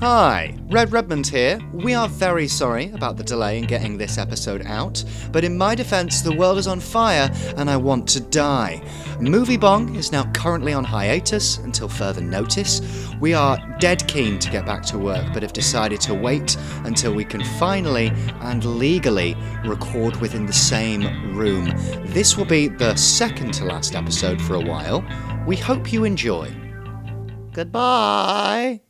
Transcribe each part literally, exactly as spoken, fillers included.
Hi, Red Redmond here. We are very sorry about the delay in getting this episode out, but in my defence, the world is on fire and I want to die. MovieBong is now currently on hiatus until further notice. We are dead keen to get back to work, but have decided to wait until we can finally and legally record within the same room. This will be the second to last episode for a while. We hope you enjoy. Goodbye!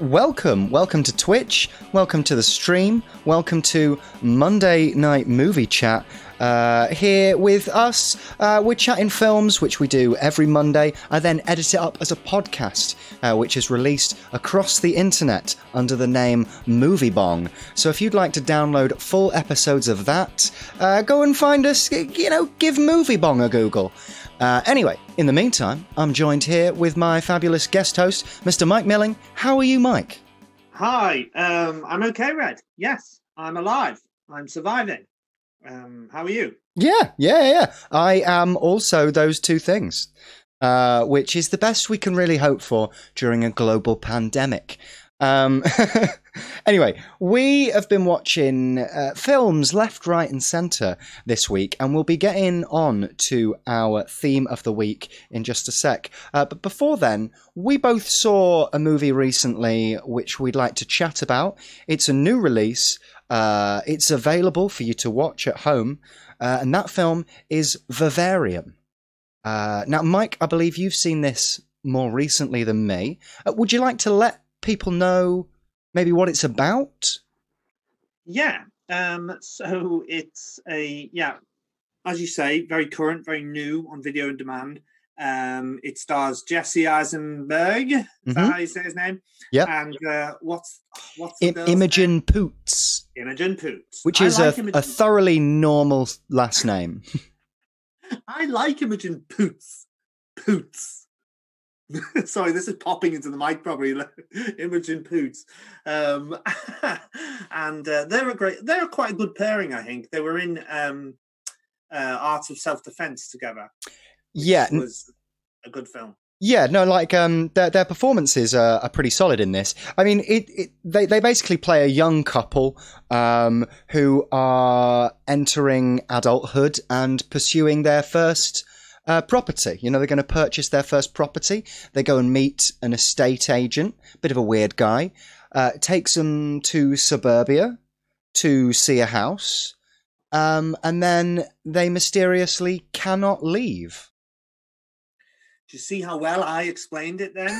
Welcome, welcome to Twitch, welcome to the stream, welcome to Monday Night Movie Chat. Uh, here with us, uh, we're chatting films, which we do every Monday. I then edit it up as a podcast, uh, which is released across the internet under the name MovieBong. So if you'd like to download full episodes of that, uh, go and find us, you know, give MovieBong a Google. Uh, anyway, in the meantime, I'm joined here with my fabulous guest host, Mister Mike Milling. How are you, Mike? Hi, um, I'm okay, Red. Yes, I'm alive. I'm surviving. Um, how are you? Yeah, yeah, yeah. I am also those two things, uh, which is the best we can really hope for during a global pandemic. Um, anyway, we have been watching uh, films left, right and centre this week, and we'll be getting on to our theme of the week in just a sec. Uh, but before then, we both saw a movie recently which we'd like to chat about. It's a new release. Uh, it's available for you to watch at home, uh, and that film is Vivarium. Uh, now, Mike, I believe you've seen this more recently than me. Uh, would you like to let people know maybe what it's about? Yeah, um, so it's a, yeah, as you say, very current, very new on video and demand. Um, it stars Jesse Eisenberg. Is mm-hmm. that how you say his name? Yeah. And uh, what's what's the I- Imogen name? Poots. Imogen Poots, which I is like a, a thoroughly normal last name. I like Imogen Poots. Poots. Sorry, this is popping into the mic probably. Imogen Poots, um, and uh, they're a great. They're quite a good pairing, I think. They were in um, uh, Art of Self Defence together. Yeah, was a good film. Yeah, no, like um, their their performances are, are pretty solid in this. I mean, it, it they they basically play a young couple um who are entering adulthood and pursuing their first uh, property. You know, they're going to purchase their first property. They go and meet an estate agent, bit of a weird guy. Uh, takes them to suburbia to see a house, um, and then they mysteriously cannot leave. Do you see how well I explained it then?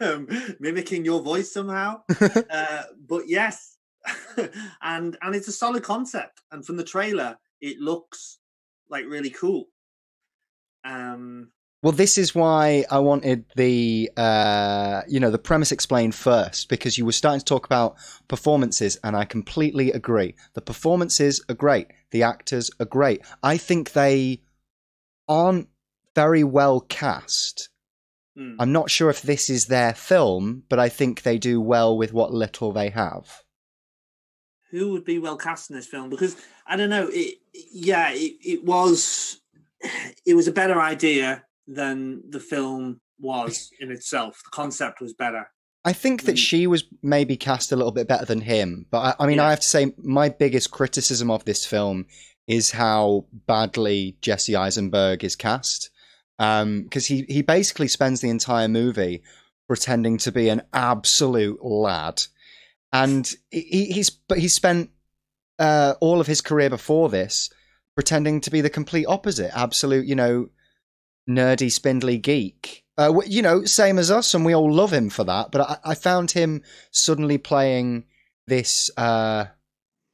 um, mimicking your voice somehow. Uh, but yes, and and it's a solid concept. And from the trailer, it looks like really cool. Um, well, this is why I wanted the, uh, you know, the premise explained first, because you were starting to talk about performances, and I completely agree. The performances are great. The actors are great. I think they aren't very well cast. Mm. I'm not sure if this is their film, but I think they do well with what little they have. Who would be well cast in this film? Because I don't know. It, yeah, it, it was. It was a better idea than the film was in itself. The concept was better. I think that she was maybe cast a little bit better than him, but I, I mean, yeah. I have to say, my biggest criticism of this film is how badly Jesse Eisenberg is cast, because um, he, he basically spends the entire movie pretending to be an absolute lad. And he, he's but he spent uh, all of his career before this pretending to be the complete opposite, absolute, you know, nerdy, spindly geek. Uh, you know, same as us, and we all love him for that, but I, I found him suddenly playing this... Uh,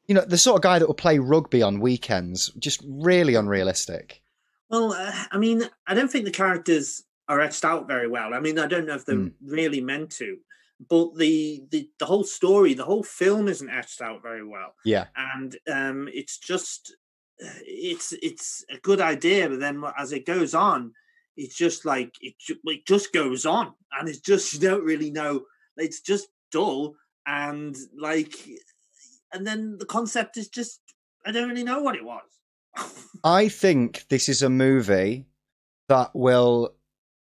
you know, the sort of guy that will play rugby on weekends, just really unrealistic. Well, uh, I mean, I don't think the characters are etched out very well. I mean, I don't know if they're mm. really meant to, but the, the the whole story, the whole film isn't etched out very well. Yeah. And um, it's just, it's it's a good idea, but then as it goes on, it's just like, it, it just goes on. And it's just, you don't really know, it's just dull. And like, and then the concept is just, I don't really know what it was. I think this is a movie that will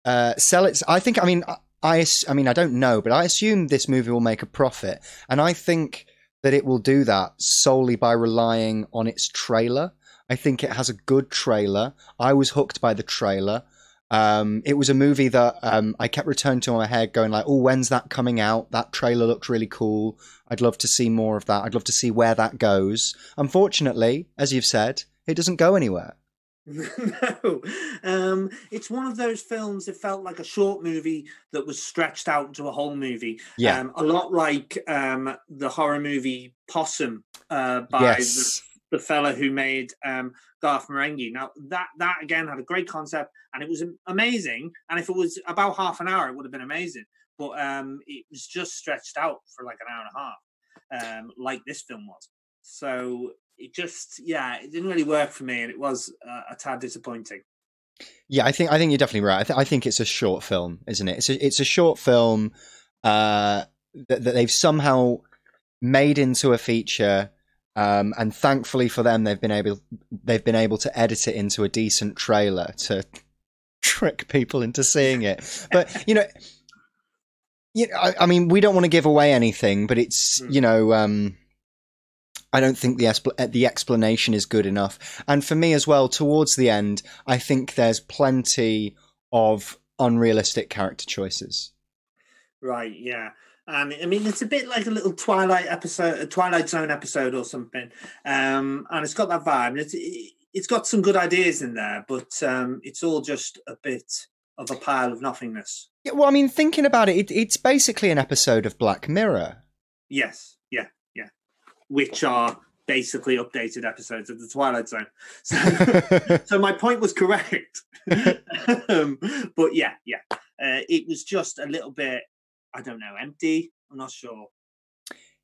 uh, sell its, I think, I mean, I, I, I mean, I don't know, but I assume this movie will make a profit. And I think that it will do that solely by relying on its trailer. I think it has a good trailer. I was hooked by the trailer. Um, it was a movie that um, I kept returning to my head going like, oh, when's that coming out? That trailer looked really cool. I'd love to see more of that. I'd love to see where that goes. Unfortunately, as you've said, it doesn't go anywhere. No. Um, it's one of those films that felt like a short movie that was stretched out into a whole movie. Yeah. Um, a lot like um, the horror movie Possum uh, by yes. the... the fella who made um, Garth Marenghi. Now, that, that again, had a great concept, and it was amazing. And if it was about half an hour, it would have been amazing. But um, it was just stretched out for like an hour and a half, um, like this film was. So it just, yeah, it didn't really work for me, and it was uh, a tad disappointing. Yeah, I think I think you're definitely right. I, th- I think it's a short film, isn't it? It's a, it's a short film uh, that, that they've somehow made into a feature. Um, and thankfully for them, they've been able they've been able to edit it into a decent trailer to trick people into seeing it. But you know, you know, I, I mean, we don't want to give away anything, but it's mm. you know, um, I don't think the espl- the explanation is good enough. And for me as well, towards the end, I think there's plenty of unrealistic character choices. Right. Yeah. And I mean, it's a bit like a little Twilight episode, a Twilight Zone episode or something. Um, and it's got that vibe. It's, it's got some good ideas in there, but um, it's all just a bit of a pile of nothingness. Yeah, well, I mean, thinking about it, it, it's basically an episode of Black Mirror. Yes, yeah, yeah. Which are basically updated episodes of the Twilight Zone. So, so my point was correct. um, but yeah, yeah. Uh, it was just a little bit... I don't know, empty? I'm not sure.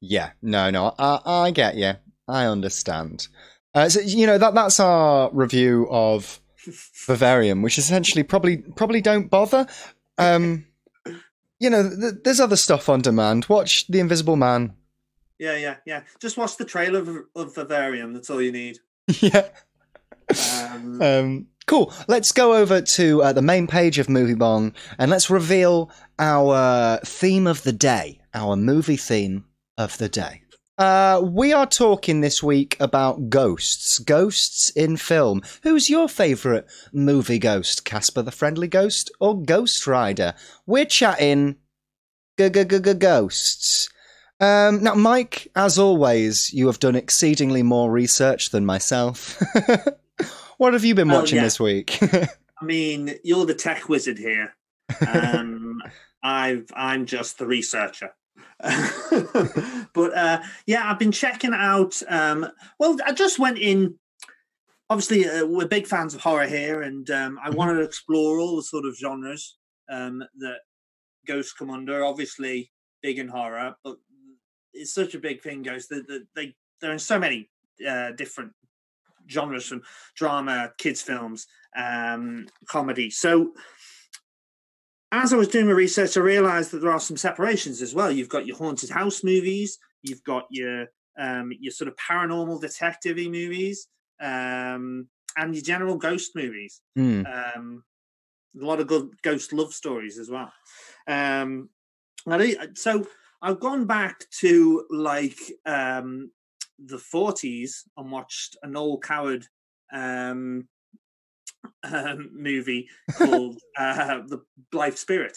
Yeah, no, no, I, I get you. I understand. Uh, so, you know, that that's our review of Vivarium, which essentially probably probably don't bother. Um, you know, th- there's other stuff on demand. Watch The Invisible Man. Yeah, yeah, yeah. Just watch the trailer of, of Vivarium. That's all you need. Yeah. Um, um, cool. Let's go over to uh, the main page of MovieBong and let's reveal our theme of the day, our movie theme of the day. Uh, we are talking this week about ghosts, ghosts in film. Who's your favourite movie ghost? Casper the Friendly Ghost or Ghost Rider? We're chatting g-g-g-g-ghosts. Um, now, Mike, as always, you have done exceedingly more research than myself. What have you been watching oh, yeah. this week? I mean, you're the tech wizard here. Um, I've, I'm just the researcher. But uh, yeah, I've been checking out. Um, well, I just went in. Obviously, uh, we're big fans of horror here, and um, I mm-hmm. wanted to explore all the sort of genres um, that ghosts come under. Obviously, big in horror, but it's such a big thing, ghosts. That they, they, they're in so many uh, different genres, from drama, kids films, um, comedy. So as I was doing my research, I realized that there are some separations as well. You've got your haunted house movies, you've got your um, your sort of paranormal detective-y movies, um, and your general ghost movies. Mm. Um, a lot of good ghost love stories as well. Um, so I've gone back to like um, the forties and watched an old Coward um, um, movie called uh, The Blithe Spirit,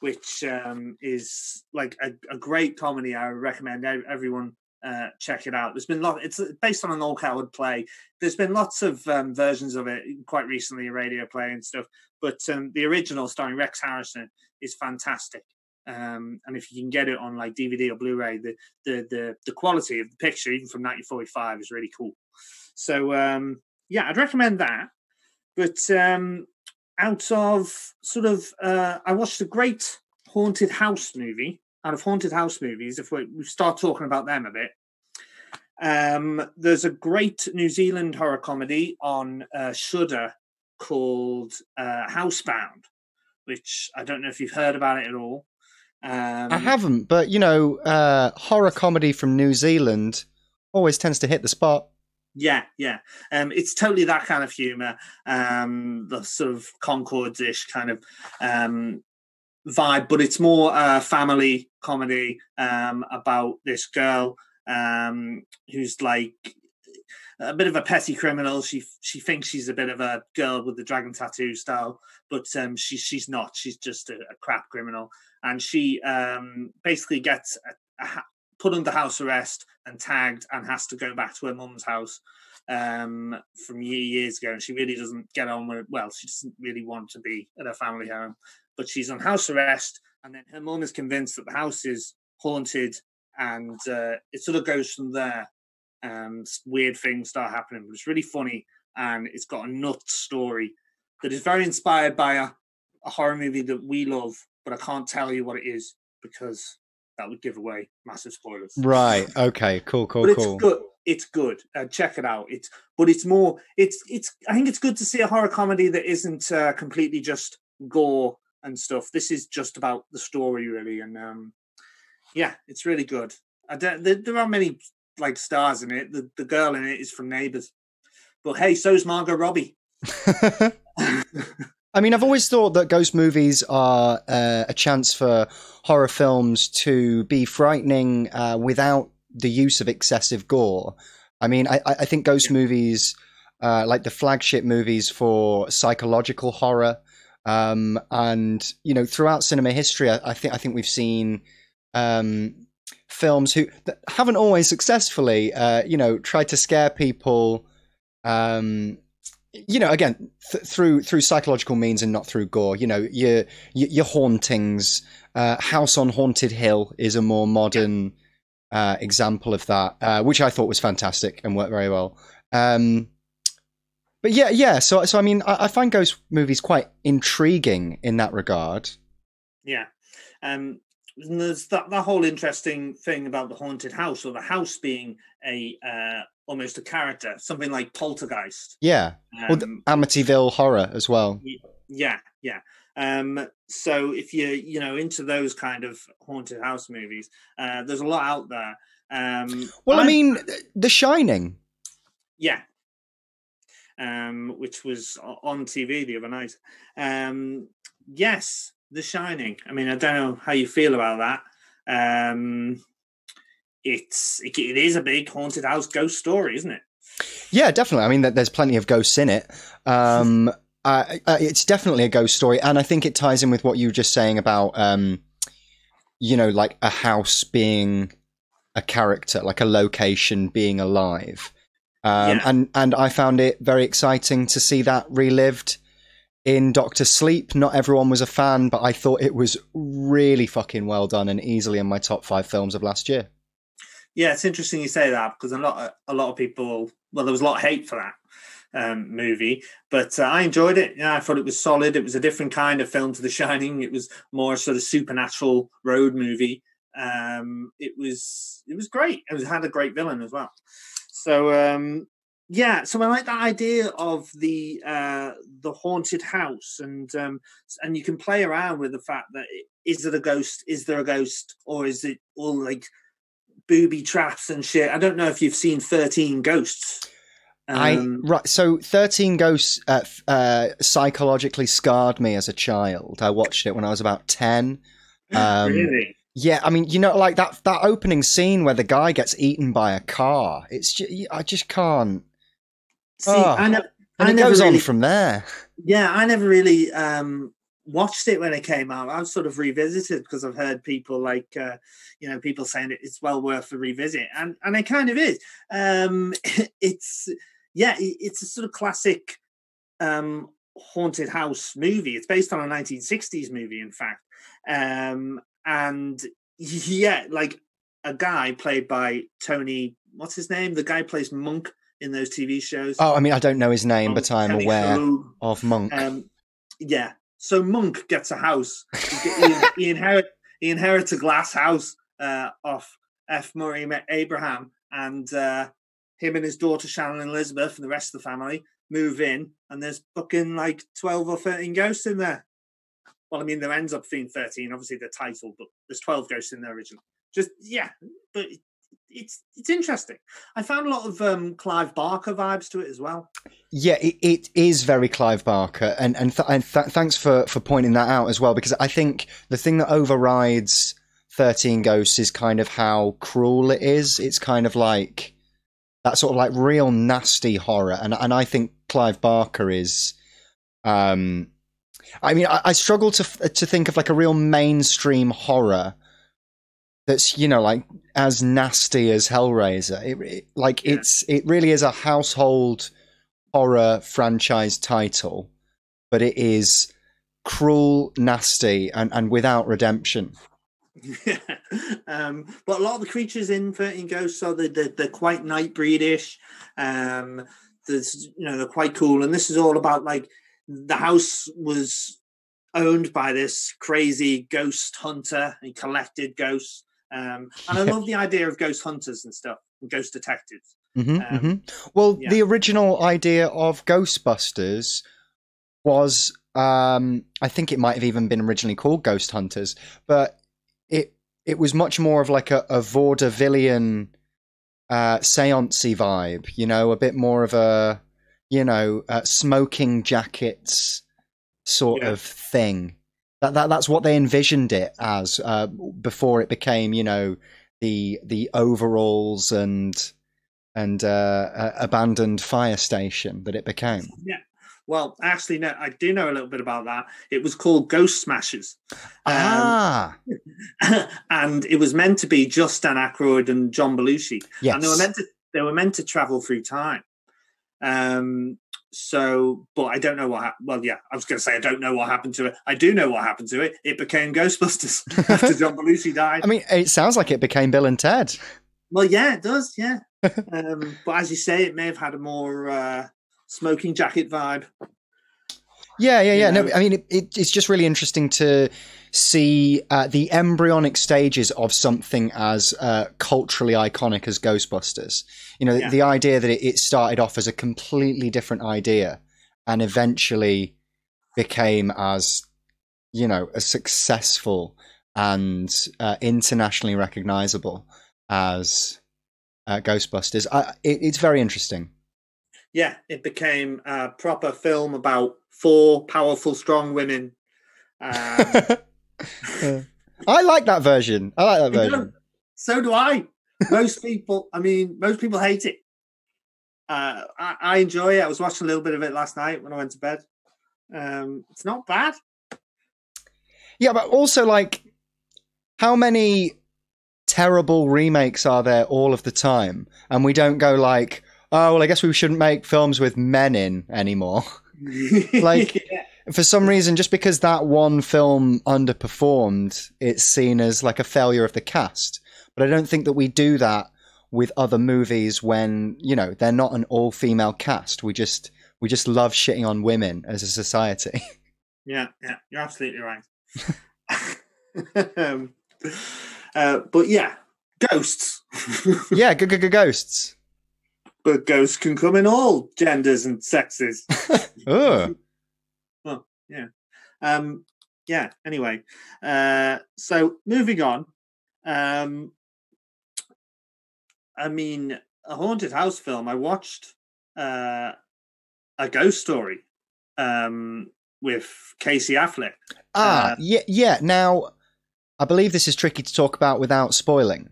which um, is like a, a great comedy. I recommend everyone uh, check it out. There's been lot. It's based on an old Coward play. There's been lots of um, versions of it quite recently, a radio play and stuff. But um, the original starring Rex Harrison is fantastic. Um, and if you can get it on like D V D or Blu-ray, the the the, the quality of the picture, even from nineteen forty-five, is really cool. So um, yeah, I'd recommend that. But um, out of sort of, uh, I watched a great haunted house movie. Out of haunted house movies, if we, we start talking about them a bit, um, there's a great New Zealand horror comedy on uh, Shudder called uh, Housebound, which I don't know if you've heard about it at all. Um, I haven't, but you know, uh, horror comedy from New Zealand always tends to hit the spot. Yeah, yeah. Um, it's totally that kind of humour, um, the sort of Concord-ish kind of um, vibe, but it's more uh, family comedy um, about this girl um, who's like a bit of a petty criminal. She she thinks she's a bit of a girl with the dragon tattoo style, but um, she, she's not. She's just a, a crap criminal. And she um, basically gets a, a ha- put under house arrest and tagged and has to go back to her mum's house um, from years ago. And she really doesn't get on with it. Well, she doesn't really want to be at her family home, but she's on house arrest. And then her mum is convinced that the house is haunted. And uh, it sort of goes from there. And weird things start happening. But it's really funny. And it's got a nuts story that is very inspired by a, a horror movie that we love, but I can't tell you what it is because that would give away massive spoilers. Right. Okay. Cool. Cool. But cool. It's good. It's good. Uh, check it out. It's but it's more. It's it's. I think it's good to see a horror comedy that isn't uh, completely just gore and stuff. This is just about the story, really, and um, yeah, it's really good. I don't, there, there aren't many like stars in it. The the girl in it is from Neighbors, but hey, so's Margot Robbie. I mean, I've always thought that ghost movies are uh, a chance for horror films to be frightening uh, without the use of excessive gore. I mean, I, I think ghost yeah. movies, uh, like the flagship movies for psychological horror, um, and you know, throughout cinema history, I, I think I think we've seen um, films who that haven't always successfully, uh, you know, tried to scare people. Um, You know, again, th- through through psychological means and not through gore. You know, your your hauntings, uh, House on Haunted Hill is a more modern uh, example of that, uh, which I thought was fantastic and worked very well. Um, but yeah, yeah. So, so I mean, I, I find ghost movies quite intriguing in that regard. Yeah, um, and there's that, that whole interesting thing about the haunted house or the house being a. Uh, almost a character, something like Poltergeist. Yeah, um, or the Amityville Horror as well. Yeah, yeah. Um, so if you're, you know, into those kind of haunted house movies, uh, there's a lot out there. Um, well, I mean, The Shining. Yeah. Um, which was on T V the other night. Um, yes, The Shining. I mean, I don't know how you feel about that. Um It's it, it is a big haunted house ghost story, isn't it? Yeah, definitely. I mean, there's plenty of ghosts in it. Um, I, I, it's definitely a ghost story, and I think it ties in with what you were just saying about, um, you know, like a house being a character, like a location being alive. Um, yeah. And and I found it very exciting to see that relived in Doctor Sleep. Not everyone was a fan, but I thought it was really fucking well done and easily in my top five films of last year. Yeah, it's interesting you say that because a lot, of, a lot of people. Well, there was a lot of hate for that um, movie, but uh, I enjoyed it. Yeah, I thought it was solid. It was a different kind of film to The Shining. It was more sort of supernatural road movie. Um, it was, it was great. It was, had a great villain as well. So um, yeah, so I like that idea of the uh, the haunted house, and um, and you can play around with the fact that is it a ghost? Is there a ghost, or is it all like booby traps and shit? I don't know if you've seen thirteen Ghosts. Um, I right, so thirteen Ghosts uh, uh, psychologically scarred me as a child. I watched it when I was about ten. Um, really? Yeah, I mean, you know, like that that opening scene where the guy gets eaten by a car. It's just, I just can't. See, oh. I never, and I it never goes really, on from there. Yeah, I never really um, watched it when it came out. I've sort of revisited because I've heard people like uh, you know, people saying it's well worth a revisit, and and it kind of is. Um, it's yeah, it's a sort of classic um, haunted house movie. It's based on a nineteen sixties movie, in fact, um, And yeah, like a guy played by Tony, what's his name? The guy plays Monk in those T V shows. Oh, I mean, I don't know his name, Monk, but I'm Tony aware Ho. Of Monk. Um, yeah. So Monk gets a house. He, he, inherit, he inherits a glass house uh, off F. Murray Abraham, and uh, him and his daughter Shannon and Elizabeth and the rest of the family move in, and there's fucking like twelve or thirteen ghosts in there. Well, I mean, there ends up being thirteen, obviously the title, but there's twelve ghosts in there originally. Just, yeah, but it's it's interesting. I found a lot of um, Clive Barker vibes to it as well. Yeah, it, it is very Clive Barker, and and, th- and th- thanks for, for pointing that out as well, because I think the thing that overrides thirteen Ghosts is kind of how cruel it is. It's kind of like that sort of like real nasty horror, and and I think Clive Barker is. Um, I mean, I, I struggle to to think of like a real mainstream horror that's, you know, like as nasty as Hellraiser. It, it, like yeah. it's it really is a household horror franchise title, but it is cruel, nasty, and and without redemption. Yeah. Um, but a lot of the creatures in thirteen Ghosts are the, the, they're quite Nightbreed-ish. Um, there's, you know, they're quite cool. And this is all about like the house was owned by this crazy ghost hunter and collected ghosts. Um, and I love the idea of ghost hunters and stuff, and ghost detectives. Mm-hmm, um, mm-hmm. Well, yeah. The original idea of Ghostbusters was, um, I think it might have even been originally called Ghost Hunters, but It it was much more of like a, a vaudevillian uh, seancey vibe, you know, a bit more of a, you know, uh, smoking jackets sort yeah. of thing. That that that's what they envisioned it as uh, before it became, you know, the the overalls and and uh, uh, abandoned fire station that it became. Yeah. Well, actually, no, I do know a little bit about that. It was called Ghost Smashers. Um, ah. And it was meant to be just Dan Aykroyd and John Belushi. Yes. And they were meant to, they were meant to travel through time. Um. So, but I don't know what happened. Well, yeah, I was going to say I don't know what happened to it. I do know what happened to it. It became Ghostbusters after John Belushi died. I mean, it sounds like it became Bill and Ted. Well, yeah, it does, yeah. um, but as you say, it may have had a more... Uh, smoking jacket vibe. Yeah, yeah, yeah. You know? No, I mean, it, it, it's just really interesting to see uh, the embryonic stages of something as uh, culturally iconic as Ghostbusters. You know, yeah. the, the idea that it, it started off as a completely different idea and eventually became as, you know, as successful and uh, internationally recognizable as uh, Ghostbusters. I, it, it's very interesting. Yeah, it became a proper film about four powerful, strong women. Um, I like that version. I like that version. So do I. Most people, I mean, most people hate it. Uh, I, I enjoy it. I was watching a little bit of it last night when I went to bed. Um, it's not bad. Yeah, but also, like, how many terrible remakes are there all of the time? And we don't go, like... oh, well, I guess we shouldn't make films with men in anymore. Like, yeah. for some reason, just because that one film underperformed, it's seen as like a failure of the cast. But I don't think that we do that with other movies when, you know, they're not an all-female cast. We just we just love shitting on women as a society. Yeah, yeah, you're absolutely right. um, uh, but yeah, ghosts. Yeah, g- g- g- ghosts. But ghosts can come in all genders and sexes. Oh. Well, yeah. Um, yeah, anyway. Uh, so, moving on. Um, I mean, a haunted house film. I watched uh, A Ghost Story um, with Casey Affleck. Ah, uh, yeah, yeah. Now, I believe this is tricky to talk about without spoiling.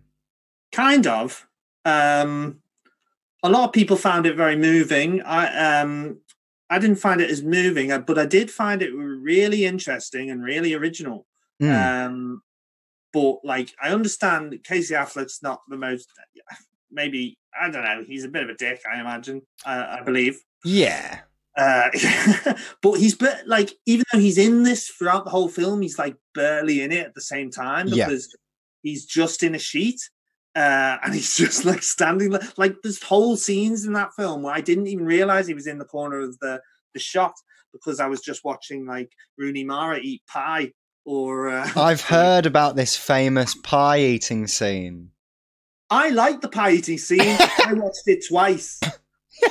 Kind of. Um... A lot of people found it very moving. I um, I didn't find it as moving, but I did find it really interesting and really original. Mm. Um, but, like, I understand Casey Affleck's not the most... Maybe, I don't know, he's a bit of a dick, I imagine, I, I believe. Yeah. Uh, but he's but like, even though he's in this throughout the whole film, he's like barely in it at the same time, because yeah. he's just in a sheet. Uh, and he's just like standing there. Like, there's whole scenes in that film where I didn't even realize he was in the corner of the, the shot, because I was just watching like Rooney Mara eat pie. Or uh, I've heard about this famous pie eating scene. I like the pie eating scene. I watched it twice.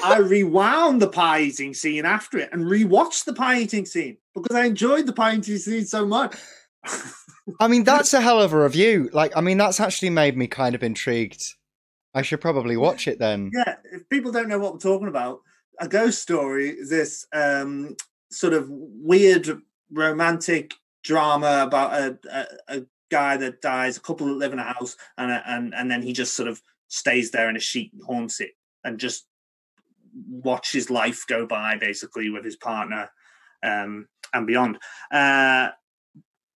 I rewound the pie eating scene after it and rewatched the pie eating scene because I enjoyed the pie eating scene so much. I mean, that's a hell of a review. Like, I mean, that's actually made me kind of intrigued. I should probably watch it then. Yeah, if people don't know what we're talking about, A Ghost Story is this um, sort of weird romantic drama about a, a, a guy that dies, a couple that live in a house, and a, and and then he just sort of stays there in a sheet and haunts it and just watches life go by, basically, with his partner um, and beyond. Uh,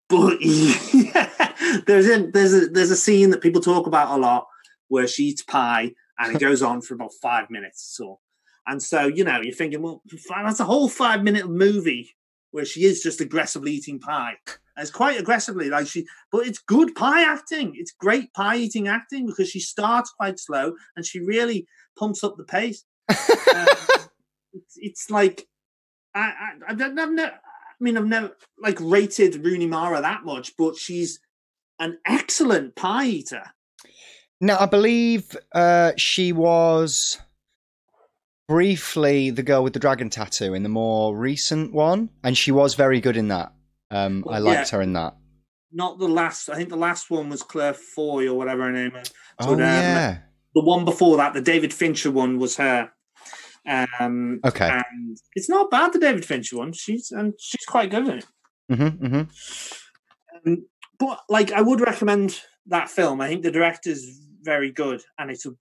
but yeah, there's a, there's a, there's a scene that people talk about a lot where she eats pie, and it goes on for about five minutes. So, and so you know, you're thinking, well, that's a whole five minute movie where she is just aggressively eating pie. And it's quite aggressively, like she, but it's good pie acting. It's great pie eating acting because she starts quite slow and she really pumps up the pace. uh, it's, it's like, I, I, I've never, I mean, I've never like rated Rooney Mara that much, but she's an excellent pie eater. Now, I believe uh, she was briefly the girl with the dragon tattoo in the more recent one, and she was very good in that. Um, well, I liked yeah. her in that. Not the last. I think the last one was Claire Foy or whatever her name is. Oh, but, um, yeah. The one before that, the David Fincher one, was her. Um, okay. And it's not bad, the David Fincher one. She's and she's quite good in it. Mm-hmm, mm-hmm. Um, but, like, I would recommend that film. I think the director's very good, and it's a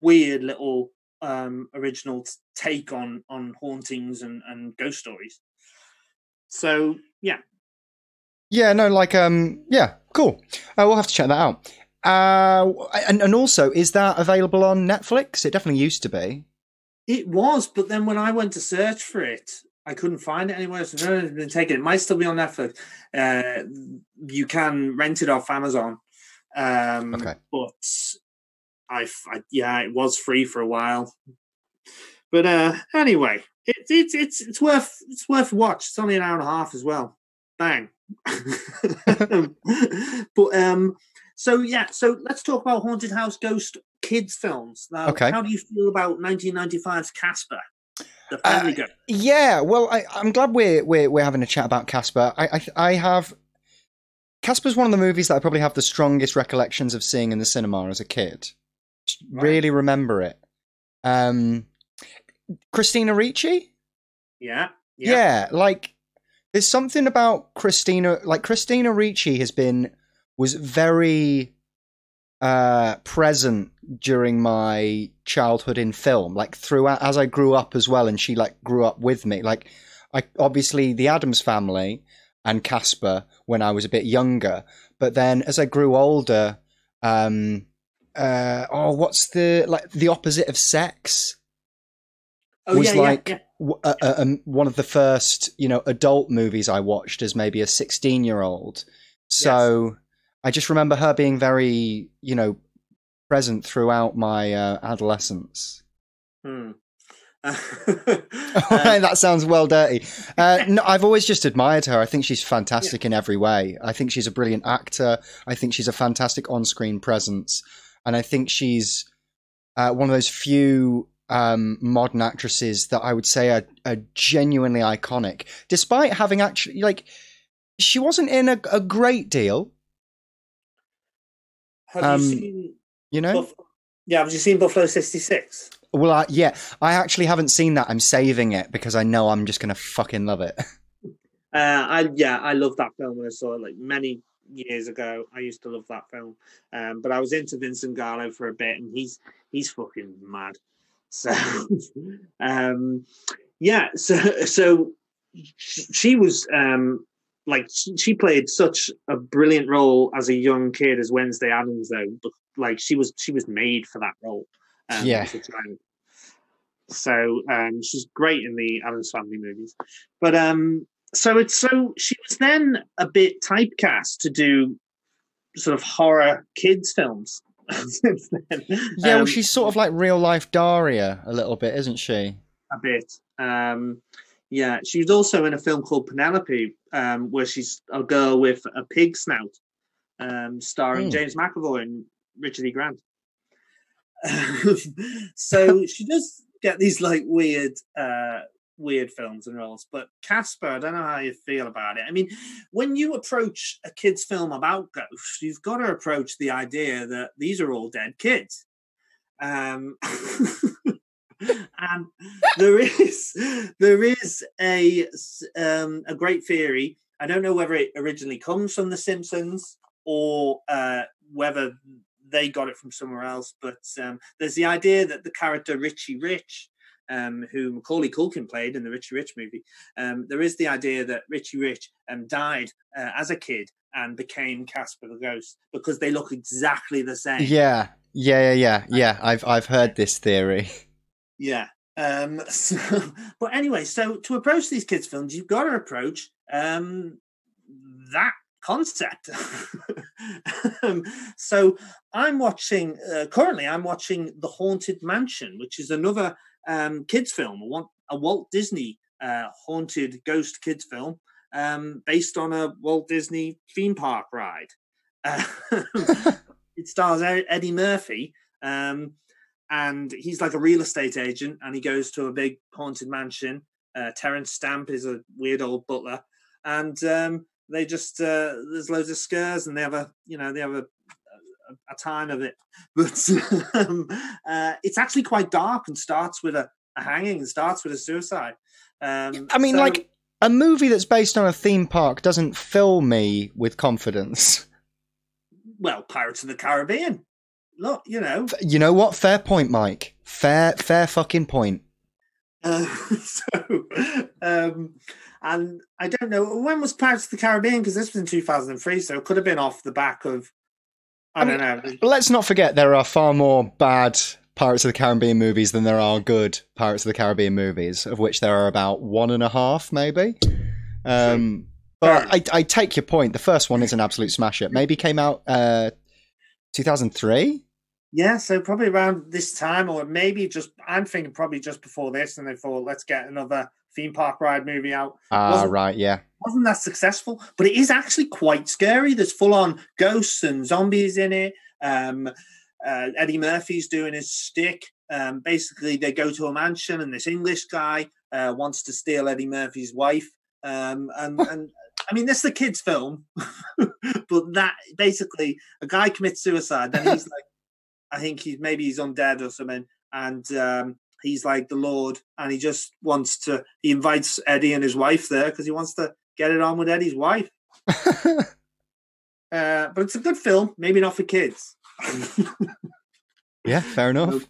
weird little um, original take on, on hauntings and, and ghost stories. So, yeah. Yeah, no, like, um, yeah, cool. Uh, we'll have to check that out. Uh, and, and also, is that available on Netflix? It definitely used to be. It was, but then when I went to search for it, I couldn't find it anywhere. So no one had been taken. It might still be on Netflix. Uh, you can rent it off Amazon. Um, okay. But, I, I, yeah, it was free for a while. But uh, anyway, it's it, it's it's worth it's worth a watch. It's only an hour and a half as well. Bang. But, um... So, yeah, so let's talk about haunted house ghost kids films. Now, okay. How do you feel about nineteen ninety-five's Casper, the Family uh, Ghost? Yeah, well, I, I'm glad we're, we're, we're having a chat about Casper. I, I, I have... Casper's one of the movies that I probably have the strongest recollections of seeing in the cinema as a kid. Just right. Really remember it. Um, Christina Ricci? Yeah, yeah. Yeah, like, there's something about Christina... Like, Christina Ricci has been... was very uh, present during my childhood in film, like throughout, as I grew up as well, and she like grew up with me. Like, I obviously the Addams Family and Casper when I was a bit younger, but then as I grew older, um, uh, oh, what's the like the opposite of sex? Oh, was yeah, like yeah, yeah. A, a, a, one of the first, you know, adult movies I watched as maybe a sixteen-year-old. So. Yes. I just remember her being very, you know, present throughout my uh, adolescence. Hmm. Uh, that sounds well dirty. Uh, no, I've always just admired her. I think she's fantastic yeah. in every way. I think she's a brilliant actor. I think she's a fantastic on-screen presence. And I think she's uh, one of those few um, modern actresses that I would say are, are genuinely iconic. Despite having actually, like, she wasn't in a, a great deal. Have um, you seen, you know? Buff- yeah, have you seen Buffalo sixty-six? Well, I, yeah, I actually haven't seen that. I'm saving it because I know I'm just going to fucking love it. Uh, I yeah, I loved that film when I saw it like many years ago. I used to love that film, um, but I was into Vincent Gallo for a bit, and he's he's fucking mad. So um, yeah, so so she was. Um, Like, she played such a brilliant role as a young kid as Wednesday Addams, though. But, like, she was she was made for that role. Um, yeah. So um, she's great in the Addams Family movies. But um, so it's so she was then a bit typecast to do sort of horror kids films. Since then. Yeah, um, well, she's sort of like real life Daria a little bit, isn't she? A bit. Um, yeah, she was also in a film called Penelope, um, where she's a girl with a pig snout, um, starring mm. James McAvoy and Richard E. Grant. So she does get these like weird, uh, weird films and roles. But Casper, I don't know how you feel about it. I mean, when you approach a kid's film about ghosts, you've got to approach the idea that these are all dead kids. Um, and there is there is a um, a great theory. I don't know whether it originally comes from The Simpsons or uh, whether they got it from somewhere else. But um, there's the idea that the character Richie Rich, um, who Macaulay Culkin played in the Richie Rich movie, um, there is the idea that Richie Rich um, died uh, as a kid and became Casper the Ghost because they look exactly the same. Yeah, yeah, yeah, yeah. yeah. I've I've heard this theory. Yeah. Um, so, but anyway, so to approach these kids' films, you've got to approach um, that concept. um, so I'm watching, uh, currently I'm watching The Haunted Mansion, which is another um, kids' film, a Walt Disney uh, haunted ghost kids' film um, based on a Walt Disney theme park ride. Uh, it stars Eddie Murphy. Um, And he's like a real estate agent, and he goes to a big haunted mansion. Uh, Terrence Stamp is a weird old butler, and um, they just uh, there's loads of scares, and they have a you know they have a a, a time of it. But um, uh, it's actually quite dark, and starts with a, a hanging, and starts with a suicide. Um, I mean, so, like a movie that's based on a theme park doesn't fill me with confidence. Well, Pirates of the Caribbean. Look, you know. You know what? Fair point, Mike. Fair, fair fucking point. Uh, so, um, and I don't know. When was Pirates of the Caribbean? Because this was in two thousand three, so it could have been off the back of, I, I don't mean, know. Let's not forget there are far more bad Pirates of the Caribbean movies than there are good Pirates of the Caribbean movies, of which there are about one and a half, maybe. Um, but I, I take your point. The first one is an absolute smash hit. Maybe came out uh, two thousand three? Yeah, so probably around this time, or maybe just, I'm thinking probably just before this, and they thought, let's get another theme park ride movie out. Ah, right, yeah. Wasn't that successful? But it is actually quite scary. There's full-on ghosts and zombies in it. Um, uh, Eddie Murphy's doing his shtick. Um, basically, they go to a mansion, and this English guy uh, wants to steal Eddie Murphy's wife. Um, and and I mean, this is a kid's film, but that basically a guy commits suicide. Then he's like, I think he's maybe he's undead or something, and um, he's like the Lord, and he just wants to. He invites Eddie and his wife there because he wants to get it on with Eddie's wife. uh, but it's a good film, maybe not for kids. Yeah, fair enough. So,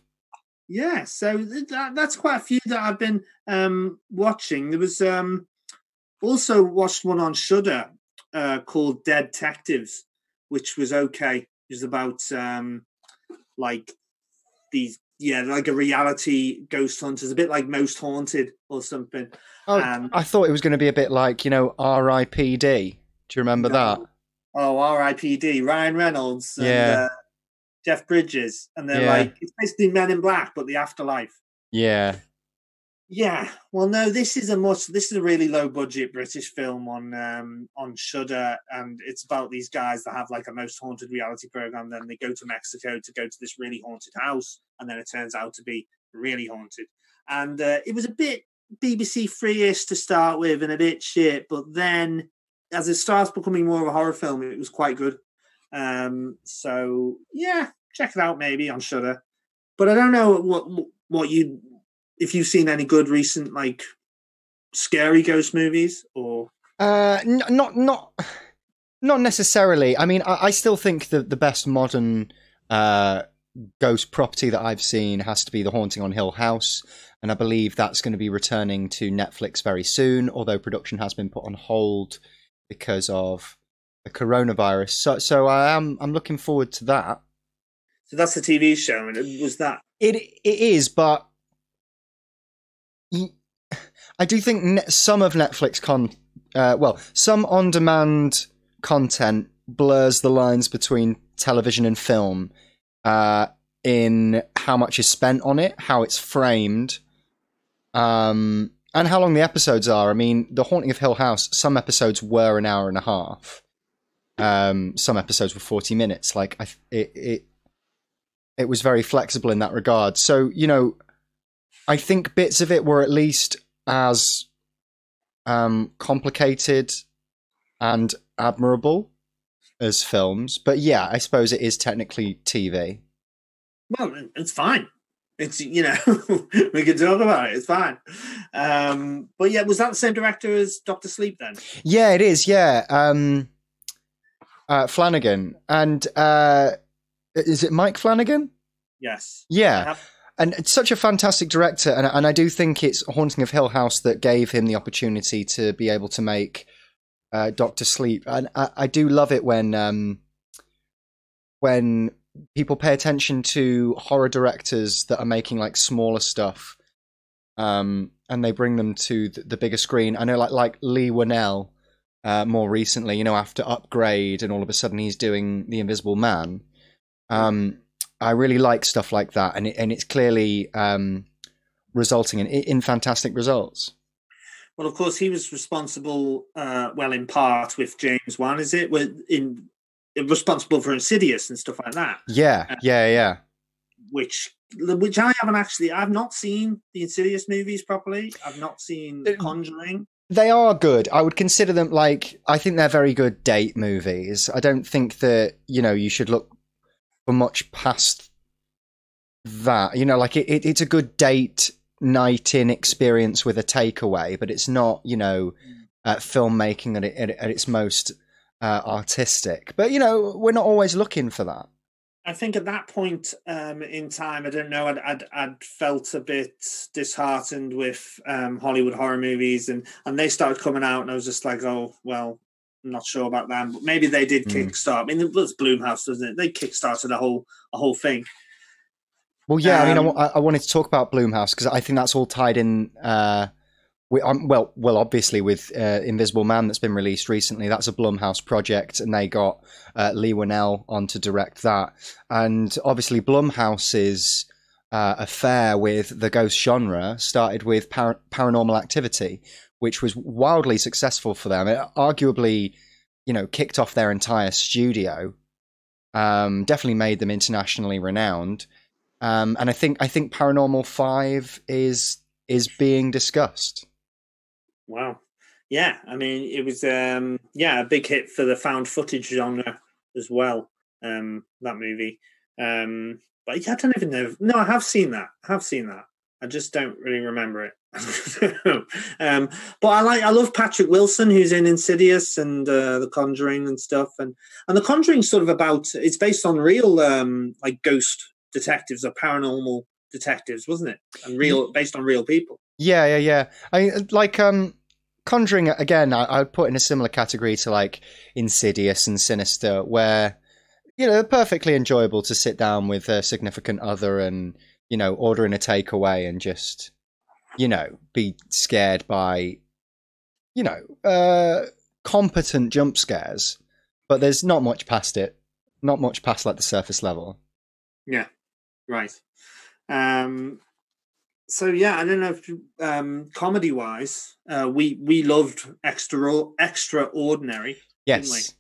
yeah, so th- that, that's quite a few that I've been um, watching. There was. Um, Also watched one on Shudder uh, called Dead Detectives, which was okay. It was about um, like these, yeah, like a reality ghost hunters, a bit like Most Haunted or something. Oh, um, I thought it was going to be a bit like, you know, R I P D. Do you remember no. that? Oh, R I P D, Ryan Reynolds and yeah. uh, Jeff Bridges. And they're yeah. like, it's basically Men in Black, but the afterlife. Yeah. Yeah, well, no, this is a must. This is a really low-budget British film on um, on Shudder, and it's about these guys that have like a Most Haunted reality program. Then they go to Mexico to go to this really haunted house, and then it turns out to be really haunted. And uh, it was a bit B B C Three-ish to start with, and a bit shit. But then, as it starts becoming more of a horror film, it was quite good. Um, so yeah, check it out maybe on Shudder. But I don't know what what you. If you've seen any good recent, like, scary ghost movies, or uh, n- not, not, not necessarily. I mean, I, I still think that the best modern uh, ghost property that I've seen has to be The Haunting on Hill House, and I believe that's going to be returning to Netflix very soon. Although production has been put on hold because of the coronavirus. So, so I am I'm looking forward to that. So that's the T V show, and was that it? It is, but. I do think some of Netflix con, uh, well, some on-demand content blurs the lines between television and film uh, in how much is spent on it, how it's framed, um, and how long the episodes are. I mean, The Haunting of Hill House, some episodes were an hour and a half. Um, some episodes were forty minutes. Like, I, it, it, it was very flexible in that regard. So, you know, I think bits of it were at least as um, complicated and admirable as films. But yeah, I suppose it is technically T V. Well, it's fine. It's, you know, we can talk about it. It's fine. Um, but yeah, was that the same director as Doctor Sleep then? Yeah, it is. Yeah. Um, uh, Flanagan. And uh, is it Mike Flanagan? Yes. Yeah. And it's such a fantastic director, and, and I do think it's Haunting of Hill House that gave him the opportunity to be able to make uh, Doctor Sleep. And I, I do love it when um, when people pay attention to horror directors that are making like smaller stuff, um, and they bring them to the, the bigger screen. I know, like like Lee Whannell, uh, more recently, you know, after Upgrade, and all of a sudden he's doing The Invisible Man. Um, I really like stuff like that, and it, and it's clearly um, resulting in in fantastic results. Well, of course, he was responsible, uh, well, in part with James Wan, is it? With in responsible for Insidious and stuff like that. Yeah, uh, yeah, yeah. Which which I haven't actually. I've not seen the Insidious movies properly. I've not seen The Conjuring. They are good. I would consider them like I think they're very good date movies. I don't think that you know you should look for much past that, you know, like it, it, it's a good date night in experience with a takeaway, but it's not, you know, uh, filmmaking at, at, at its most uh, artistic. But you know, we're not always looking for that. I think at that point um, in time, I don't know, I'd, I'd I'd felt a bit disheartened with um, Hollywood horror movies, and and they started coming out, and I was just like, oh well. I'm not sure about them, but maybe they did kickstart. Mm. I mean, it was Blumhouse, wasn't it? They kickstarted a whole a whole thing. Well, yeah, um, I mean, I, I wanted to talk about Blumhouse because I think that's all tied in. Uh, we, um, well, well, obviously with uh, Invisible Man that's been released recently. That's a Blumhouse project, and they got uh, Lee Whannell on to direct that. And obviously, Blumhouse's uh, affair with the ghost genre started with par- Paranormal Activity, which was wildly successful for them. It arguably, you know, kicked off their entire studio. Um, definitely made them internationally renowned. Um, and I think I think Paranormal five is is being discussed. Wow. Yeah, I mean, it was um, yeah a big hit for the found footage genre as well. Um, that movie, um, but yeah, I don't even know. No, I have seen that. I have seen that. I just don't really remember it. um, but I like I love Patrick Wilson, who's in Insidious and uh, The Conjuring and stuff, and and The Conjuring's sort of about it's based on real um, like ghost detectives or paranormal detectives, wasn't it? And real based on real people. Yeah, yeah, yeah. I like um, Conjuring again. I I'd put in a similar category to like Insidious and Sinister, where you know they're perfectly enjoyable to sit down with a significant other and you know ordering a takeaway and just. You know, be scared by, you know, uh, competent jump scares, but there's not much past it, not much past like the surface level. Yeah, right. Um, so yeah, I don't know if um, comedy wise, uh, we we loved extra extraordinary. Yes.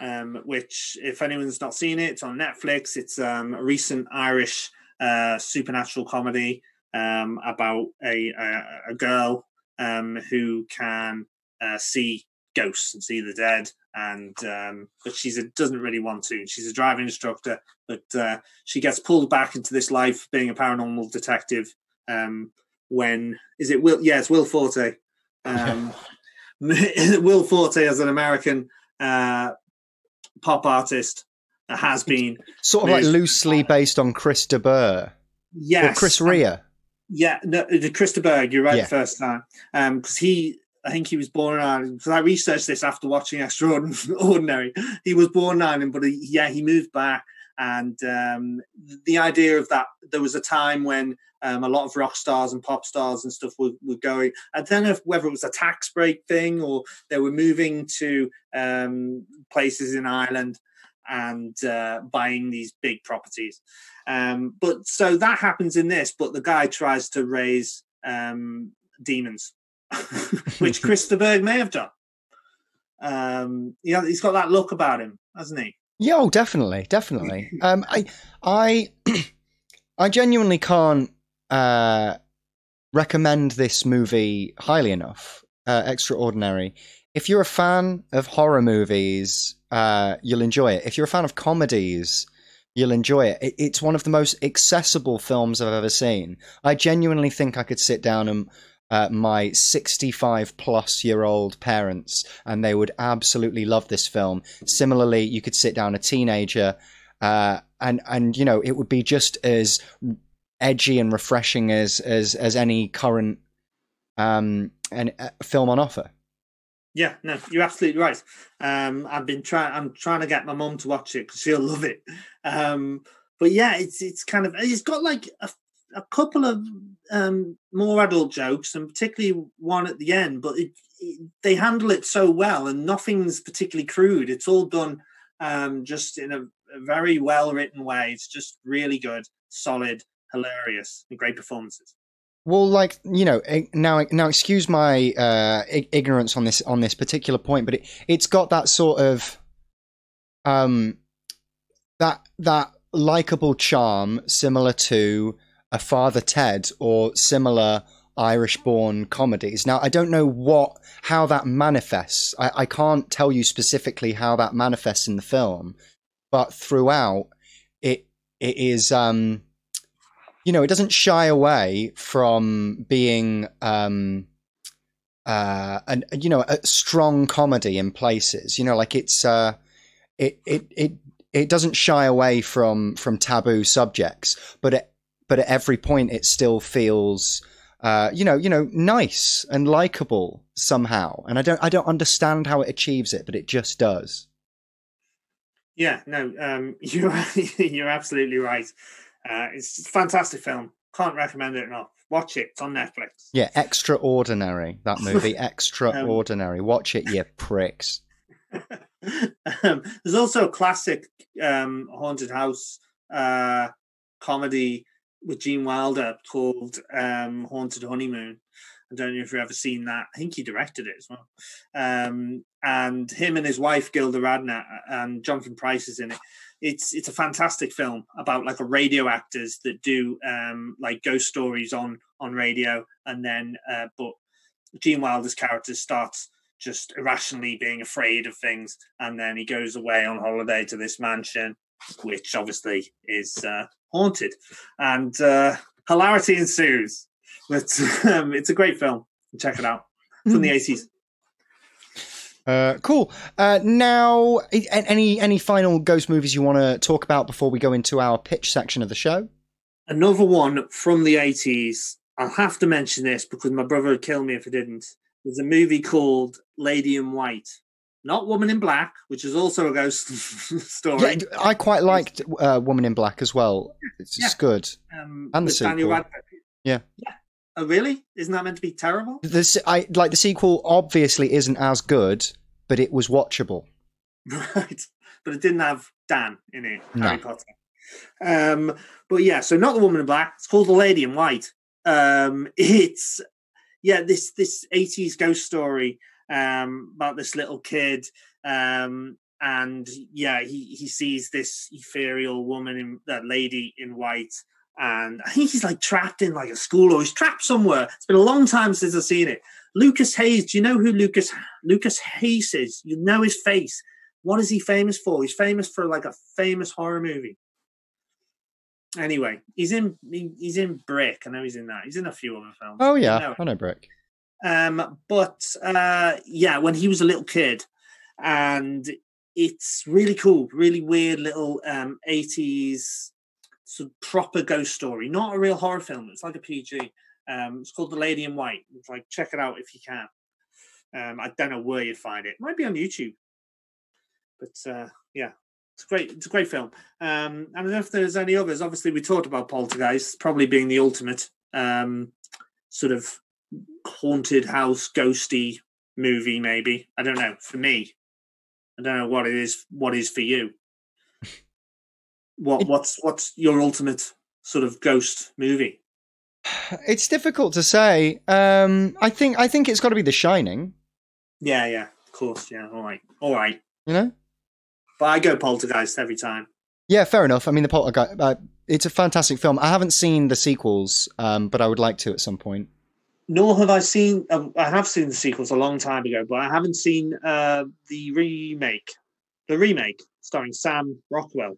Didn't we? Um, which, if anyone's not seen it, it's on Netflix. It's um, a recent Irish uh, supernatural comedy. Um, about a, a a girl um, who can uh, see ghosts and see the dead, and um, but she doesn't really want to. She's a driving instructor, but uh, she gets pulled back into this life being a paranormal detective. Um, when is it? Will yeah, it's Will Forte. Um, Will Forte as an American uh, pop artist uh, has been sort of like loosely based on Chris de Burgh. Yes, or Chris Rea. Yeah, no, Chris de Burgh, you're right yeah. the first time. Um, because he, I think he was born in Ireland. Because I researched this after watching Extraordinary. He was born in Ireland, but he, yeah, he moved back. And um, the idea of that, there was a time when Um, a lot of rock stars and pop stars and stuff were, were going. I don't know if, whether it was a tax break thing or they were moving to um, places in Ireland and uh, buying these big properties. Um, but so that happens in this, but the guy tries to raise um, demons, which Christopher Berg may have done. Um, you know, he's got that look about him, hasn't he? Yeah, oh, definitely, definitely. Um, I, I, I genuinely can't uh, recommend this movie highly enough. Uh, Extraordinary. If you're a fan of horror movies, uh, you'll enjoy it. If you're a fan of comedies, you'll enjoy it. it. It's one of the most accessible films I've ever seen. I genuinely think I could sit down and uh, my sixty-five plus year old parents, and they would absolutely love this film. Similarly, you could sit down a teenager, uh, and and you know, it would be just as edgy and refreshing as as as any current um and uh, film on offer. Yeah, no, you're absolutely right. Um, I've been trying. I'm trying to get my mum to watch it because she'll love it. Um, but yeah, it's it's kind of it's got like a, a couple of um, more adult jokes, and particularly one at the end. But it, it, they handle it so well, and nothing's particularly crude. It's all done um, just in a, a very well written way. It's just really good, solid, hilarious, and great performances. Well, like, you know, now, now, excuse my uh, ignorance on this on this particular point, but it it's got that sort of, um, that that likable charm, similar to a Father Ted or similar Irish-born comedies. Now, I don't know what how that manifests. I, I can't tell you specifically how that manifests in the film, but throughout, it it is. Um, You know, it doesn't shy away from being, um, uh, an, you know, a strong comedy in places. You know, like it's, uh, it, it, it, it doesn't shy away from from taboo subjects, but it, but at every point it still feels, uh, you know, you know, nice and likable somehow. And I don't, I don't understand how it achieves it, but it just does. Yeah, no, um, you're you're absolutely right. Uh, it's a fantastic film. Can't recommend it enough. Watch it. It's on Netflix. Yeah, Extraordinary, that movie. Extraordinary. um, Watch it, you pricks. um, there's also a classic um, haunted house uh, comedy with Gene Wilder called um, Haunted Honeymoon. I don't know if you've ever seen that. I think he directed it as well. Um, and him and his wife, Gilda Radner, and Jonathan Pryce is in it. It's it's a fantastic film about like a radio actors that do um, like ghost stories on on radio, and then uh, but Gene Wilder's character starts just irrationally being afraid of things, and then he goes away on holiday to this mansion, which obviously is uh, haunted, and uh, hilarity ensues. But um, it's a great film. Check it out from the eighties. Uh, cool. Uh, now, any any final ghost movies you want to talk about before we go into our pitch section of the show? Another one from the eighties. I'll have to mention this because my brother would kill me if I didn't. There's a movie called Lady in White. Not Woman in Black, which is also a ghost story. Yeah, I quite liked uh, Woman in Black as well. It's yeah. good. Um, and the sequel. Radcliffe. Yeah. Yeah. Oh, really? Isn't that meant to be terrible? This, I like the sequel. Obviously, isn't as good, but it was watchable, right? But it didn't have Dan in it, no. Harry Potter. Um, but yeah, so not the Woman in Black. It's called The Lady in White. Um, it's yeah, this this eighties ghost story um, about this little kid, um, and yeah, he he sees this ethereal woman in that uh, lady in white. And I think he's like trapped in like a school, or he's trapped somewhere. It's been a long time since I've seen it. Lucas Hayes, do you know who Lucas Lucas Hayes is? You know his face. What is he famous for? He's famous for like a famous horror movie. Anyway, he's in he, he's in Brick. I know he's in that. He's in a few other films. Oh yeah, you know I know Brick. Um, but uh, yeah, when he was a little kid, and it's really cool, really weird little um, eighties. It's a proper ghost story, not a real horror film. It's like a P G. Um, it's called The Lady in White. It's like, check it out if you can. Um, I don't know where you'd find it. It might be on YouTube. But, uh, yeah, It's great. It's a great film. Um, I don't know if there's any others. Obviously, we talked about Poltergeist probably being the ultimate um, sort of haunted house, ghosty movie. Maybe, I don't know. For me, I don't know what it is. What is for you? What what's what's your ultimate sort of ghost movie? It's difficult to say. Um, I think I think it's got to be The Shining. Yeah, yeah, of course. Yeah, all right, all right. You know. But I go Poltergeist every time. Yeah, fair enough. I mean, the Poltergeist, uh, it's a fantastic film. I haven't seen the sequels, um, but I would like to at some point. Nor have I seen, uh, I have seen the sequels a long time ago, but I haven't seen uh, the remake. The remake starring Sam Rockwell.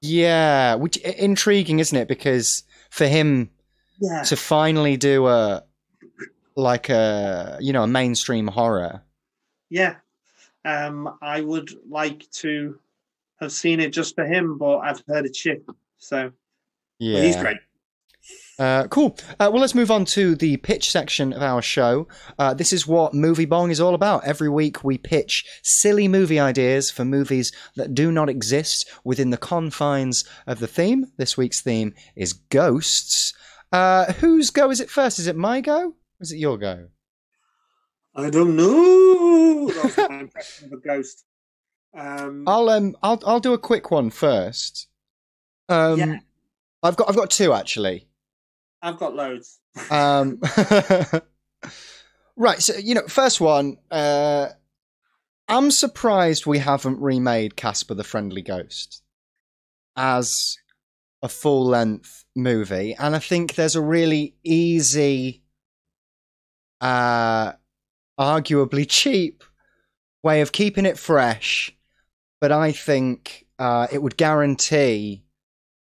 Yeah, which intriguing, isn't it? Because for him yeah. to finally do a, like a, you know, a mainstream horror. Yeah. Um, I would like to have seen it just for him, but I've heard it's shit. So, yeah, well, he's great. Uh, cool. Uh, well, let's move on to the pitch section of our show. Uh, this is what MovieBong is all about. Every week we pitch silly movie ideas for movies that do not exist within the confines of the theme. This week's theme is ghosts. Uh, whose go is it first? Is it my go? Or is it your go? I don't know. That's my impression of a ghost. Um, I'll um, I'll I'll do a quick one first. Um, yeah. I've got I've got two actually. I've got loads. Um, right. So you know, first one. Uh, I'm surprised we haven't remade Casper the Friendly Ghost as a full-length movie, and I think there's a really easy. Uh, arguably cheap way of keeping it fresh, but I think uh, it would guarantee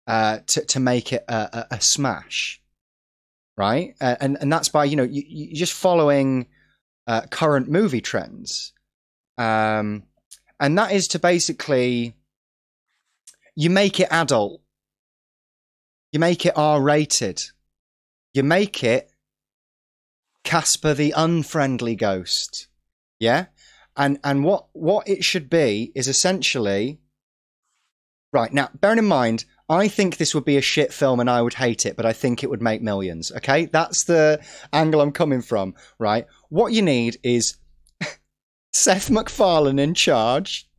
uh, to to make it a, a, a smash, right? Uh, and and that's by you know you, you just following uh, current movie trends, um, and that is to basically you make it adult, you make it R-rated, you make it Casper the Unfriendly Ghost, yeah, and and what what it should be is essentially right now. Bearing in mind, I think this would be a shit film and I would hate it, but I think it would make millions. Okay, that's the angle I'm coming from, right? What you need is Seth MacFarlane in charge,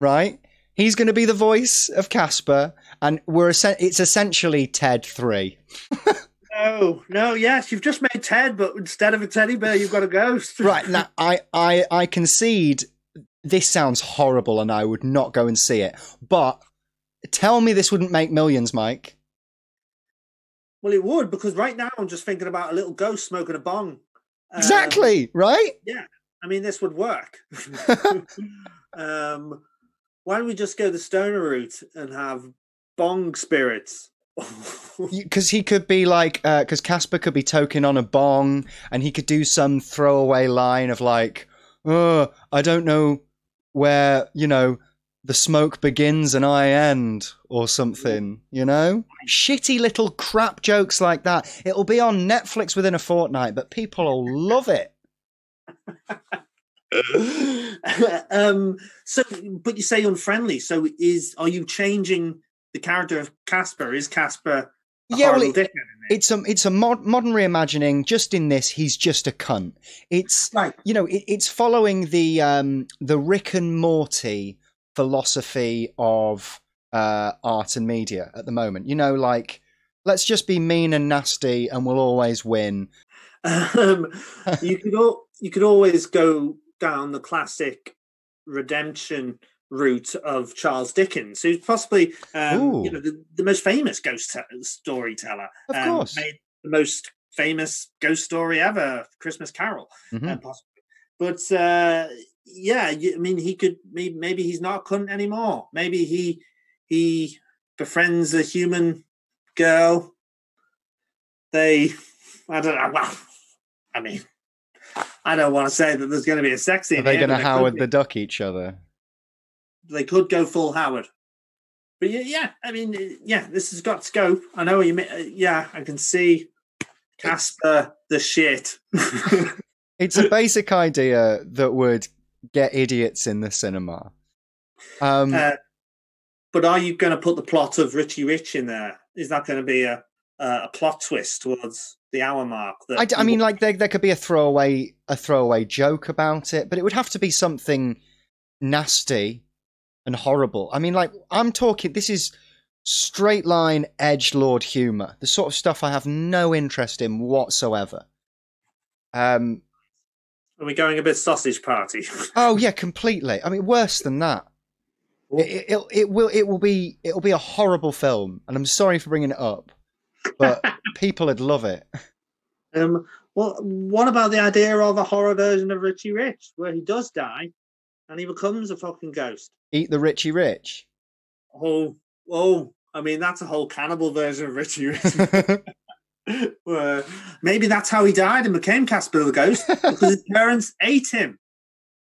right? He's going to be the voice of Casper, and we're it's essentially Ted three. No, no, yes, you've just made Ted, but instead of a teddy bear, you've got a ghost. Right, now, I, I, I concede this sounds horrible and I would not go and see it, but tell me this wouldn't make millions, Mike. Well, it would, because right now I'm just thinking about a little ghost smoking a bong. Exactly, um, right? Yeah, I mean, this would work. um, why don't we just go the stoner route and have bong spirits? Because he could be like, because uh, Casper could be toking on a bong, and he could do some throwaway line of like, "Oh, I don't know where you know the smoke begins and I end," or something. You know, shitty little crap jokes like that. It'll be on Netflix within a fortnight, but people will love it. um. So, but you say unfriendly. So, is are you changing? The character of Casper is Casper. A yeah, well, it, dickhead, it? it's a it's a mod, modern reimagining. Just in this, he's just a cunt. It's right. you know, it, it's following the um, the Rick and Morty philosophy of uh, art and media at the moment. You know, like let's just be mean and nasty, and we'll always win. Um, you could all, you could always go down the classic redemption route of Charles Dickens, who's possibly um, you know, the, the most famous ghost t- storyteller. Of um, course. Made the most famous ghost story ever, Christmas Carol, mm-hmm. uh, possibly. But, uh, yeah, I mean, he could, maybe, maybe he's not a cunt anymore. Maybe he he befriends a human girl. They, I don't know, well, I mean, I don't want to say that there's going to be a sex scene. Are they going to Howard the Duck each other? They could go full Howard, but yeah, yeah, I mean, yeah, this has got scope. I know you mean. Yeah, I can see Casper the shit. It's a basic idea that would get idiots in the cinema. Um, uh, but are you going to put the plot of Richie Rich in there? Is that going to be a a plot twist towards the hour mark? That I, d- I mean, like there there could be a throwaway a throwaway joke about it, but it would have to be something nasty and horrible. I mean, like I'm talking. This is straight line edgelord humour, the sort of stuff I have no interest in whatsoever. Um, are we going a bit sausage party? Oh yeah, completely. I mean, worse than that. It, it, it will. It will be. It will be a horrible film, and I'm sorry for bringing it up, but people would love it. Um. What? What about the idea of a horror version of Richie Rich, where he does die, and he becomes a fucking ghost? Eat the Richie Rich. Oh, oh! I mean, that's a whole cannibal version of Richie Rich. Well, maybe that's how he died and became Casper the Ghost, because his parents ate him.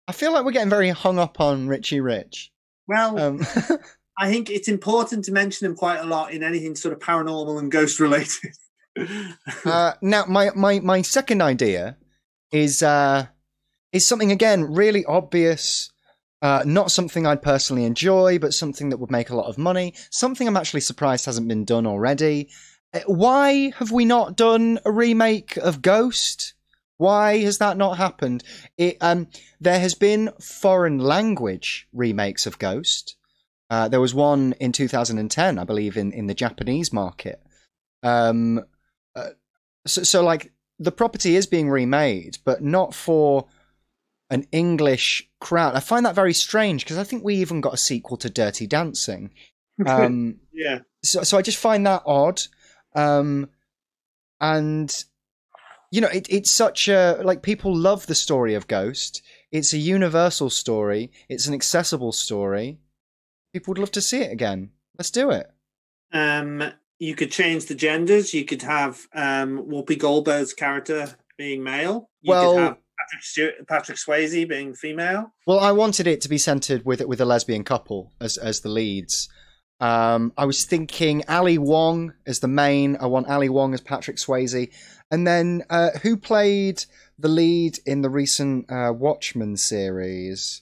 I feel like we're getting very hung up on Richie Rich. Well, um. I think it's important to mention him quite a lot in anything sort of paranormal and ghost related. uh, now, my, my, my second idea is uh, is something, again, really obvious. Uh, not something I'd personally enjoy, but something that would make a lot of money. Something I'm actually surprised hasn't been done already. Why have we not done a remake of Ghost? Why has that not happened? It, um, there has been foreign language remakes of Ghost. Uh, there was one in two thousand ten, I believe, in, in the Japanese market. Um, uh, so, so, like, the property is being remade, but not for an English crowd. I find that very strange, because I think we even got a sequel to Dirty Dancing. Um, yeah. So, so I just find that odd. Um, and... You know, it, it's such a, like, people love the story of Ghost. It's a universal story. It's an accessible story. People would love to see it again. Let's do it. Um, you could change the genders. You could have um, Whoopi Goldberg's character being male. You well, could have Patrick, Stewart, Patrick Swayze being female. Well, I wanted it to be centered with with a lesbian couple as as the leads. Um, I was thinking Ali Wong as the main. I want Ali Wong as Patrick Swayze. And then uh, who played the lead in the recent uh, Watchmen series?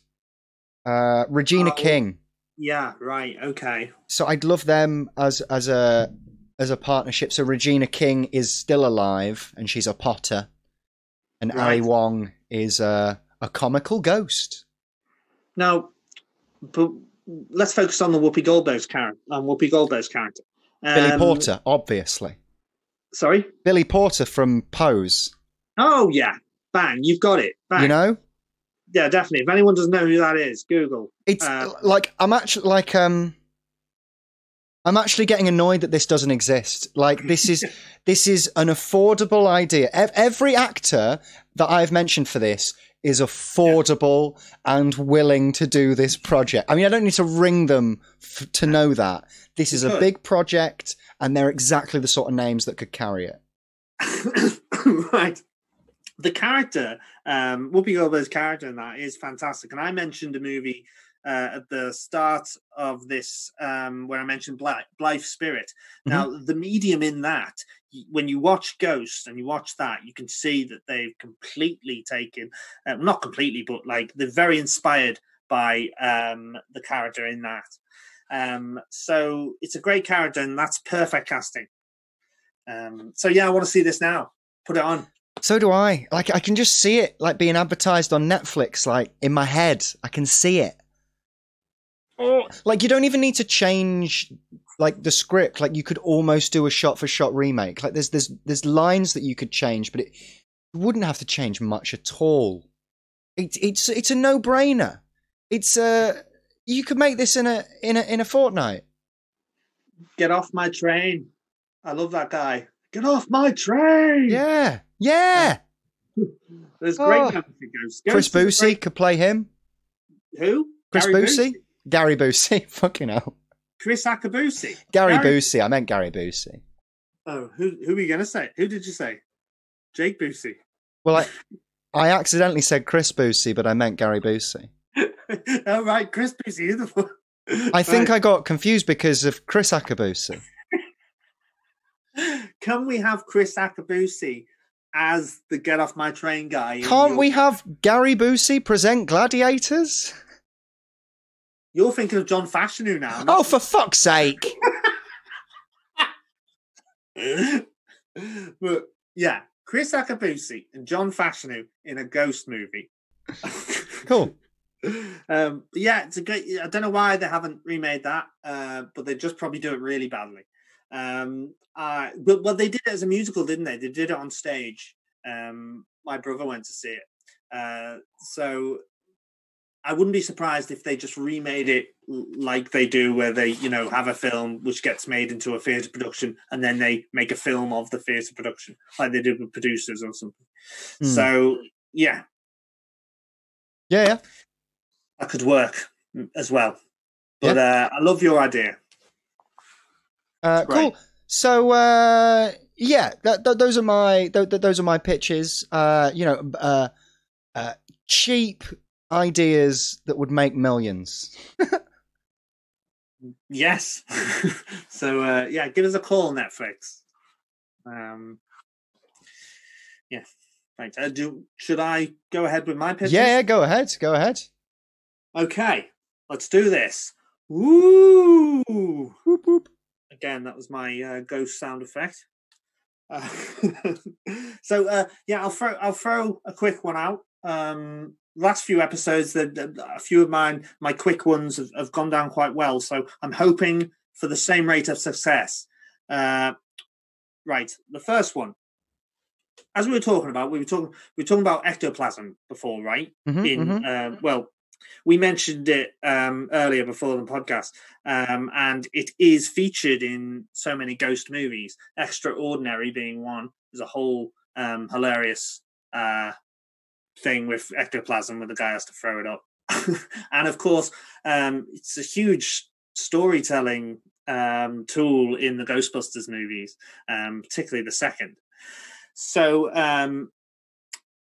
Uh, Regina oh, King. Yeah, right. Okay. So I'd love them as as a as a partnership. So Regina King is still alive and she's a Potter, and right. Ali Wong is a, a comical ghost. Now, but let's focus on the Whoopi Goldberg's character. On Whoopi Goldberg's character, um, Billy Porter, obviously. Sorry? Billy Porter from Pose. Oh, yeah. Bang. You've got it. Bang. You know? Yeah, definitely. If anyone doesn't know who that is, Google. It's uh, like, I'm actually, like, um, I'm actually getting annoyed that this doesn't exist. Like, this is, this is an affordable idea. E- every actor that I've mentioned for this is affordable yeah. and willing to do this project. I mean, I don't need to ring them f- to know that. This is a big project. And they're exactly the sort of names that could carry it. Right. The character, um, Whoopi Goldberg's character in that is fantastic. And I mentioned a movie uh, at the start of this um, where I mentioned Bly- Blythe Spirit. Mm-hmm. Now, the medium in that, when you watch Ghosts and you watch that, you can see that they've completely taken, uh, not completely, but like they're very inspired by um, the character in that. Um, so it's a great character, and that's perfect casting. Um, so yeah, I want to see this now. Put it on. So do I. Like I can just see it, like being advertised on Netflix. Like in my head, I can see it. Oh. Like you don't even need to change like the script. Like you could almost do a shot-for-shot remake. Like there's there's there's lines that you could change, but it you wouldn't have to change much at all. It's it's it's a no-brainer. It's a You could make this in a in a in a fortnight. Get off my train! I love that guy. Get off my train! Yeah, yeah. There's oh. great Ghosts. Chris Busey great... could play him. Who? Chris Gary Busey? Busey? Gary Busey. Fucking hell. Chris Akabusi. Gary, Gary Busey. I meant Gary Busey. Oh, who who were you gonna say? Who did you say? Jake Busey. Well, I I accidentally said Chris Busey, but I meant Gary Busey. Oh, right, Chris Busey is the one. I think right. I got confused because of Chris Akabusi. Can we have Chris Akabusi as the Get Off My Train guy? Can't your... we have Gary Busey present Gladiators? You're thinking of John Fashanu now. Oh, for fuck's sake. But yeah, Chris Akabusi and John Fashanu in a ghost movie. Cool. Um, but yeah, it's a great. I don't know why they haven't remade that, uh, but they just probably do it really badly. Um, I, but, well, they did it as a musical, didn't they? They did it on stage. Um, my brother went to see it, uh, so I wouldn't be surprised if they just remade it like they do, where they, you know, have a film which gets made into a theatre production, and then they make a film of the theatre production, like they did with Producers or something. Mm. So yeah, yeah, yeah. That could work as well. But yeah. uh, I love your idea. Uh, cool. So uh, yeah, th- th- those are my th- th- those are my pitches. Uh, you know, uh, uh, cheap ideas that would make millions. Yes. So uh, yeah, give us a call, Netflix. Um, yeah, thanks. Uh, do should I go ahead with my pitches? Yeah, go ahead. Go ahead. Okay, let's do this. Woo! Whoop, whoop. Again, that was my uh, ghost sound effect. Uh, so, uh, yeah, I'll throw I'll throw a quick one out. Um, last few episodes, the, the, a few of mine, my quick ones have, have gone down quite well. So I'm hoping for the same rate of success. Uh, right, the first one. As we were talking about, we were talking we were talking about ectoplasm before, right? Mm-hmm, In mm-hmm. Uh, well. We mentioned it um, earlier before the podcast, um, and it is featured in so many ghost movies, Extraordinary being one. There's a whole um, hilarious uh, thing with ectoplasm where the guy has to throw it up. And, of course, um, it's a huge storytelling um, tool in the Ghostbusters movies, um, particularly the second. So, um,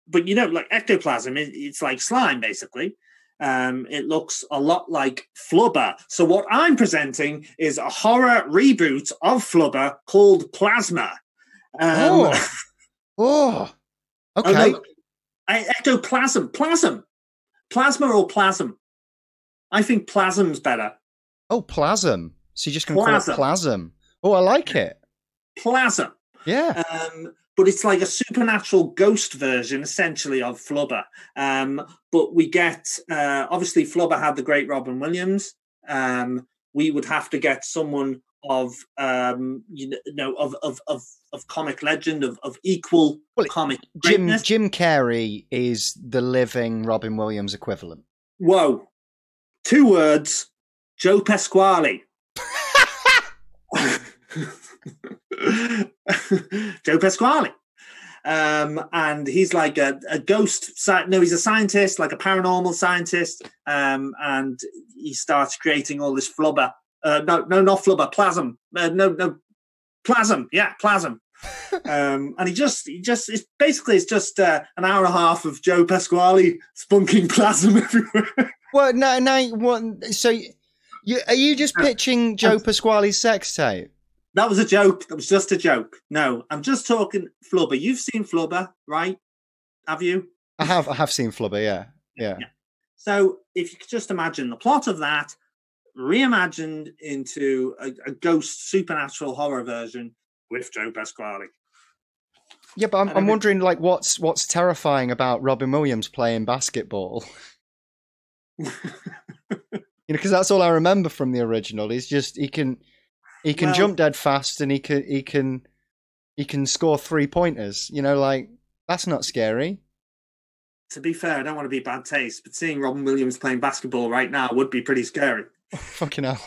but, you know, like ectoplasm, it, it's like slime, basically. Um, it looks a lot like Flubber. So what I'm presenting is a horror reboot of Flubber called Plasma. Um, oh. oh, okay. Oh, no. Ectoplasm. Plasm. Plasma or plasm? I think plasm's better. Oh, plasm. So you're just going to call it plasm. Oh, I like it. Plasm. Yeah. Um, but it's like a supernatural ghost version, essentially, of Flubber. Um, but we get, uh, obviously, Flubber had the great Robin Williams. Um, we would have to get someone of, um, you know, of of of, of comic legend, of, of equal well, comic greatness. Jim Jim Carrey is the living Robin Williams equivalent. Whoa. Two words. Joe Pasquale. Joe Pasquale, um, and he's like a, a ghost. Sci- no, he's a scientist, like a paranormal scientist, um, and he starts creating all this flubber. Uh, no, no, not flubber, plasm. Uh, no, no, plasm. Yeah, plasm. um, and he just, he just, it's basically it's just uh, an hour and a half of Joe Pasquale spunking plasm everywhere. Well, no, no. What, so, you, are you just pitching Joe Pasquale's sex tape? That was a joke. That was just a joke. No, I'm just talking Flubber. You've seen Flubber, right? Have you? I have. I have seen Flubber, yeah. Yeah. yeah. So if you could just imagine the plot of that reimagined into a, a ghost supernatural horror version with Joe Pasquale. Yeah, but I'm, I'm wondering, like, what's what's terrifying about Robin Williams playing basketball? You know, because that's all I remember from the original. He's just, he can... He can well, jump dead fast, and he can he can he can score three pointers. You know, like that's not scary. To be fair, I don't want to be bad taste, but seeing Robin Williams playing basketball right now would be pretty scary. Oh, fucking hell!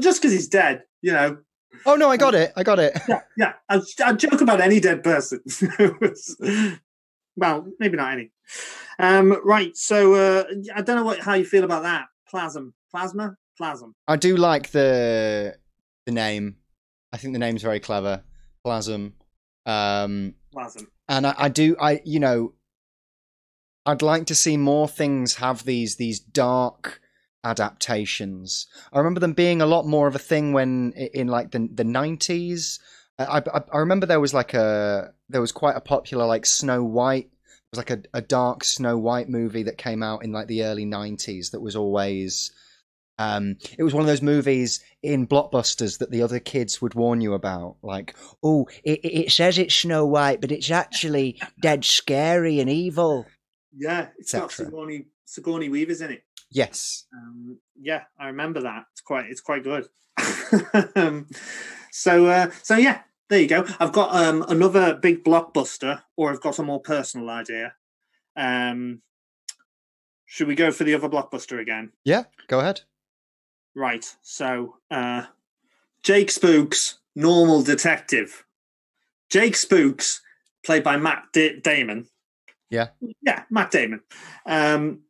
Just because he's dead, you know. Oh no, I got it! I got it! Yeah, yeah. I, I joke about any dead person. Well, maybe not any. Um, right. So uh, I don't know what, how you feel about that. Plasm, plasma. Plasm. I do like the the name. I think the name's very clever. Plasm. Um, Plasm. And I, I do. I you know. I'd like to see more things have these these dark adaptations. I remember them being a lot more of a thing when in like the the nineties. I I, I remember there was like a there was quite a popular like Snow White was like a, a dark Snow White movie that came out in like the early nineties that was always... Um, it was one of those movies in blockbusters that the other kids would warn you about. Like, oh, it, it says it's Snow White, but it's actually dead scary and evil. Yeah, it's got Sigourney, Sigourney Weaver's in it. Yes. Um, yeah, I remember that. It's quite, it's quite good. um, so, uh, so yeah, there you go. I've got um, another big blockbuster, or I've got a more personal idea. Um, should we go for the other blockbuster again? Yeah, go ahead. Right. So, uh, Jake Spooks, normal detective. Jake Spooks, played by Matt D- Damon. Yeah. Yeah, Matt Damon. Um,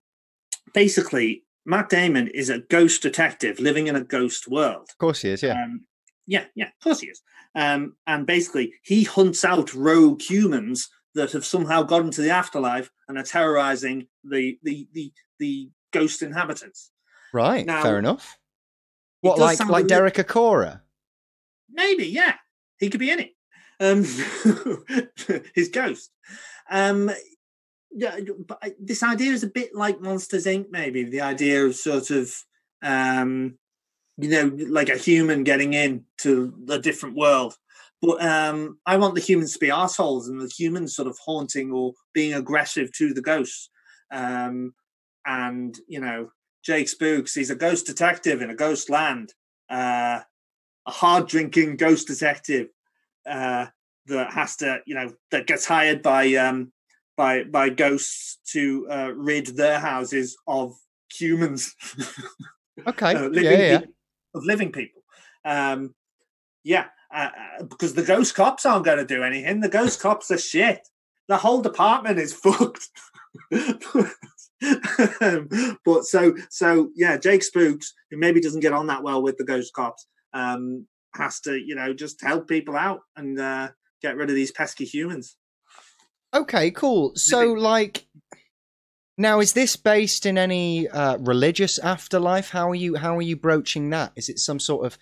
basically, Matt Damon is a ghost detective living in a ghost world. Of course he is, yeah. Um, yeah, yeah, of course he is. Um, and basically, he hunts out rogue humans that have somehow gotten to the afterlife and are terrorizing the the the, the ghost inhabitants. Right, now, fair enough. What, like like really... Derek Acora? Maybe, yeah. He could be in it. Um, his ghost. Um, yeah, but this idea is a bit like Monsters Incorporated. Maybe the idea of sort of, um, you know, like a human getting in to a different world. But um, I want the humans to be arseholes and the humans sort of haunting or being aggressive to the ghosts. Um, and you know, Jake Spooks, he's a ghost detective in a ghost land, uh, a hard drinking ghost detective uh, that has to, you know, that gets hired by. Um, By by ghosts to uh, rid their houses of humans, okay, uh, living yeah, yeah. People, of living people, um, yeah, uh, because the ghost cops aren't going to do anything. The ghost cops are shit. The whole department is fucked. um, but so so yeah, Jake Spooks, who maybe doesn't get on that well with the ghost cops, um, has to, you know, just help people out and uh, get rid of these pesky humans. Okay, cool. So, like, now is this based in any uh, religious afterlife? How are you? How are you broaching that? Is it some sort of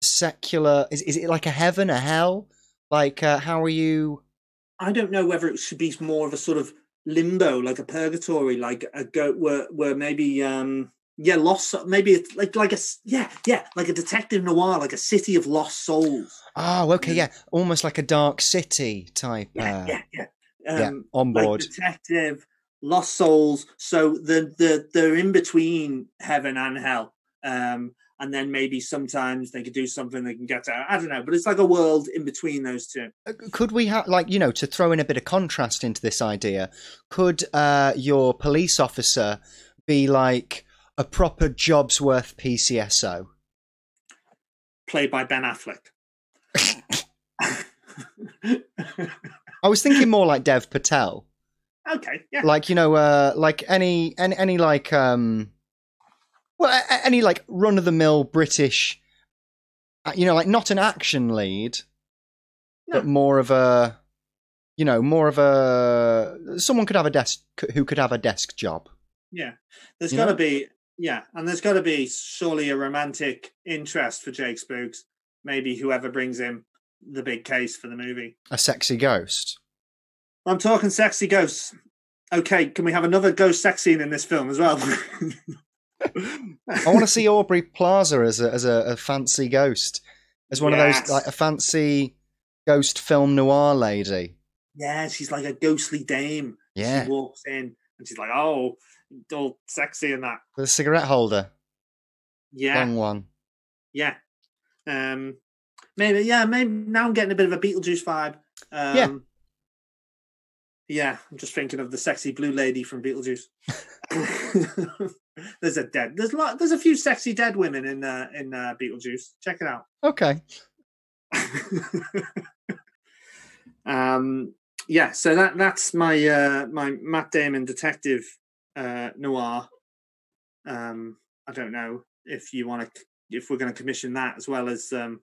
secular? Is is it like a heaven, a hell? Like, uh, how are you? I don't know whether it should be more of a sort of limbo, like a purgatory, like a go where where maybe um yeah, lost maybe it's like like a yeah yeah like a detective noir, like a city of lost souls. Oh, okay, yeah, almost like a dark city type. Yeah, uh, yeah, yeah. Um, yeah. On board. Like detective, lost souls. So the the they're in between heaven and hell, um, and then maybe sometimes they could do something they can get out. I don't know, but it's like a world in between those two. Could we have, like, you know, to throw in a bit of contrast into this idea? Could uh, your police officer be like a proper Jobsworth P C S O, played by Ben Affleck? I was thinking more like Dev Patel. Okay, yeah. Like, you know, uh, like any, any, any, like, um, well, any like run of the mill British, you know, like not an action lead, no. But more of a, you know, more of a someone could have a desk who could have a desk job. Yeah, there's got to be. Yeah, and there's got to be surely a romantic interest for Jake Spooks. Maybe whoever brings him the big case for the movie. A sexy ghost. I'm talking sexy ghosts. Okay, can we have another ghost sex scene in this film as well? I want to see Aubrey Plaza as a, as a, a fancy ghost. As one yes. of those, like a fancy ghost film noir lady. Yeah, she's like a ghostly dame. Yeah. She walks in and she's like, oh... all sexy and that. With a cigarette holder. Yeah. Long one. Yeah. Um, maybe, yeah, maybe now I'm getting a bit of a Beetlejuice vibe. Um, yeah. Yeah, I'm just thinking of the sexy blue lady from Beetlejuice. There's a dead, there's a lot, there's a few sexy dead women in uh, in uh, Beetlejuice. Check it out. Okay. um, yeah, so that that's my uh, my Matt Damon detective uh noir. um I don't know if you want to if we're going to commission that as well as um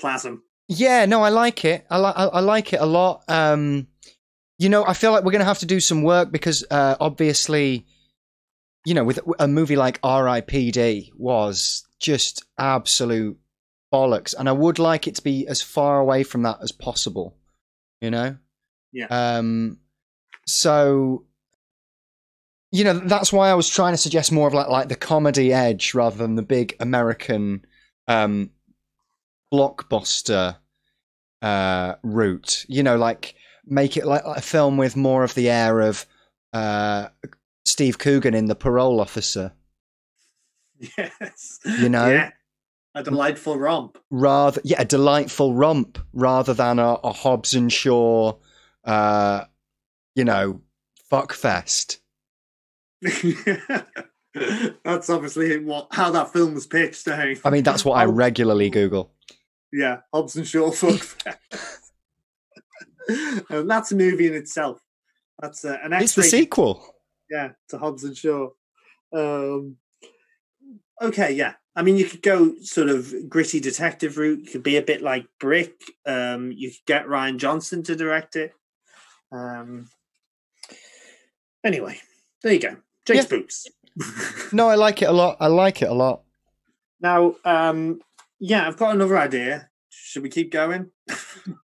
Plasm. Yeah, no, I like it. I like I like it a lot. Um you know, I feel like we're going to have to do some work because uh obviously, you know, with a movie like R I P D was just absolute bollocks, and I would like it to be as far away from that as possible, you know. Yeah. um So, you know, that's why I was trying to suggest more of like like the comedy edge rather than the big American um, blockbuster uh, route. You know, like make it like, like a film with more of the air of uh, Steve Coogan in The Parole Officer. Yes. You know? Yeah. A delightful romp. Rather, yeah, a delightful romp rather than a, a Hobbs and Shaw, uh, you know, fuckfest. That's obviously what how that film was pitched. Eh? I mean, that's what I regularly Google. Yeah, Hobbs and Shaw fuckfest. And that's a movie in itself. That's uh, an. It's the sequel. Yeah, to Hobbs and Shaw. Um, okay, yeah. I mean, you could go sort of gritty detective route. You could be a bit like Brick. Um, you could get Rian Johnson to direct it. Um, anyway, there you go. Jake's yeah. Boots. No, I like it a lot. I like it a lot. Now, um, yeah, I've got another idea. Should we keep going?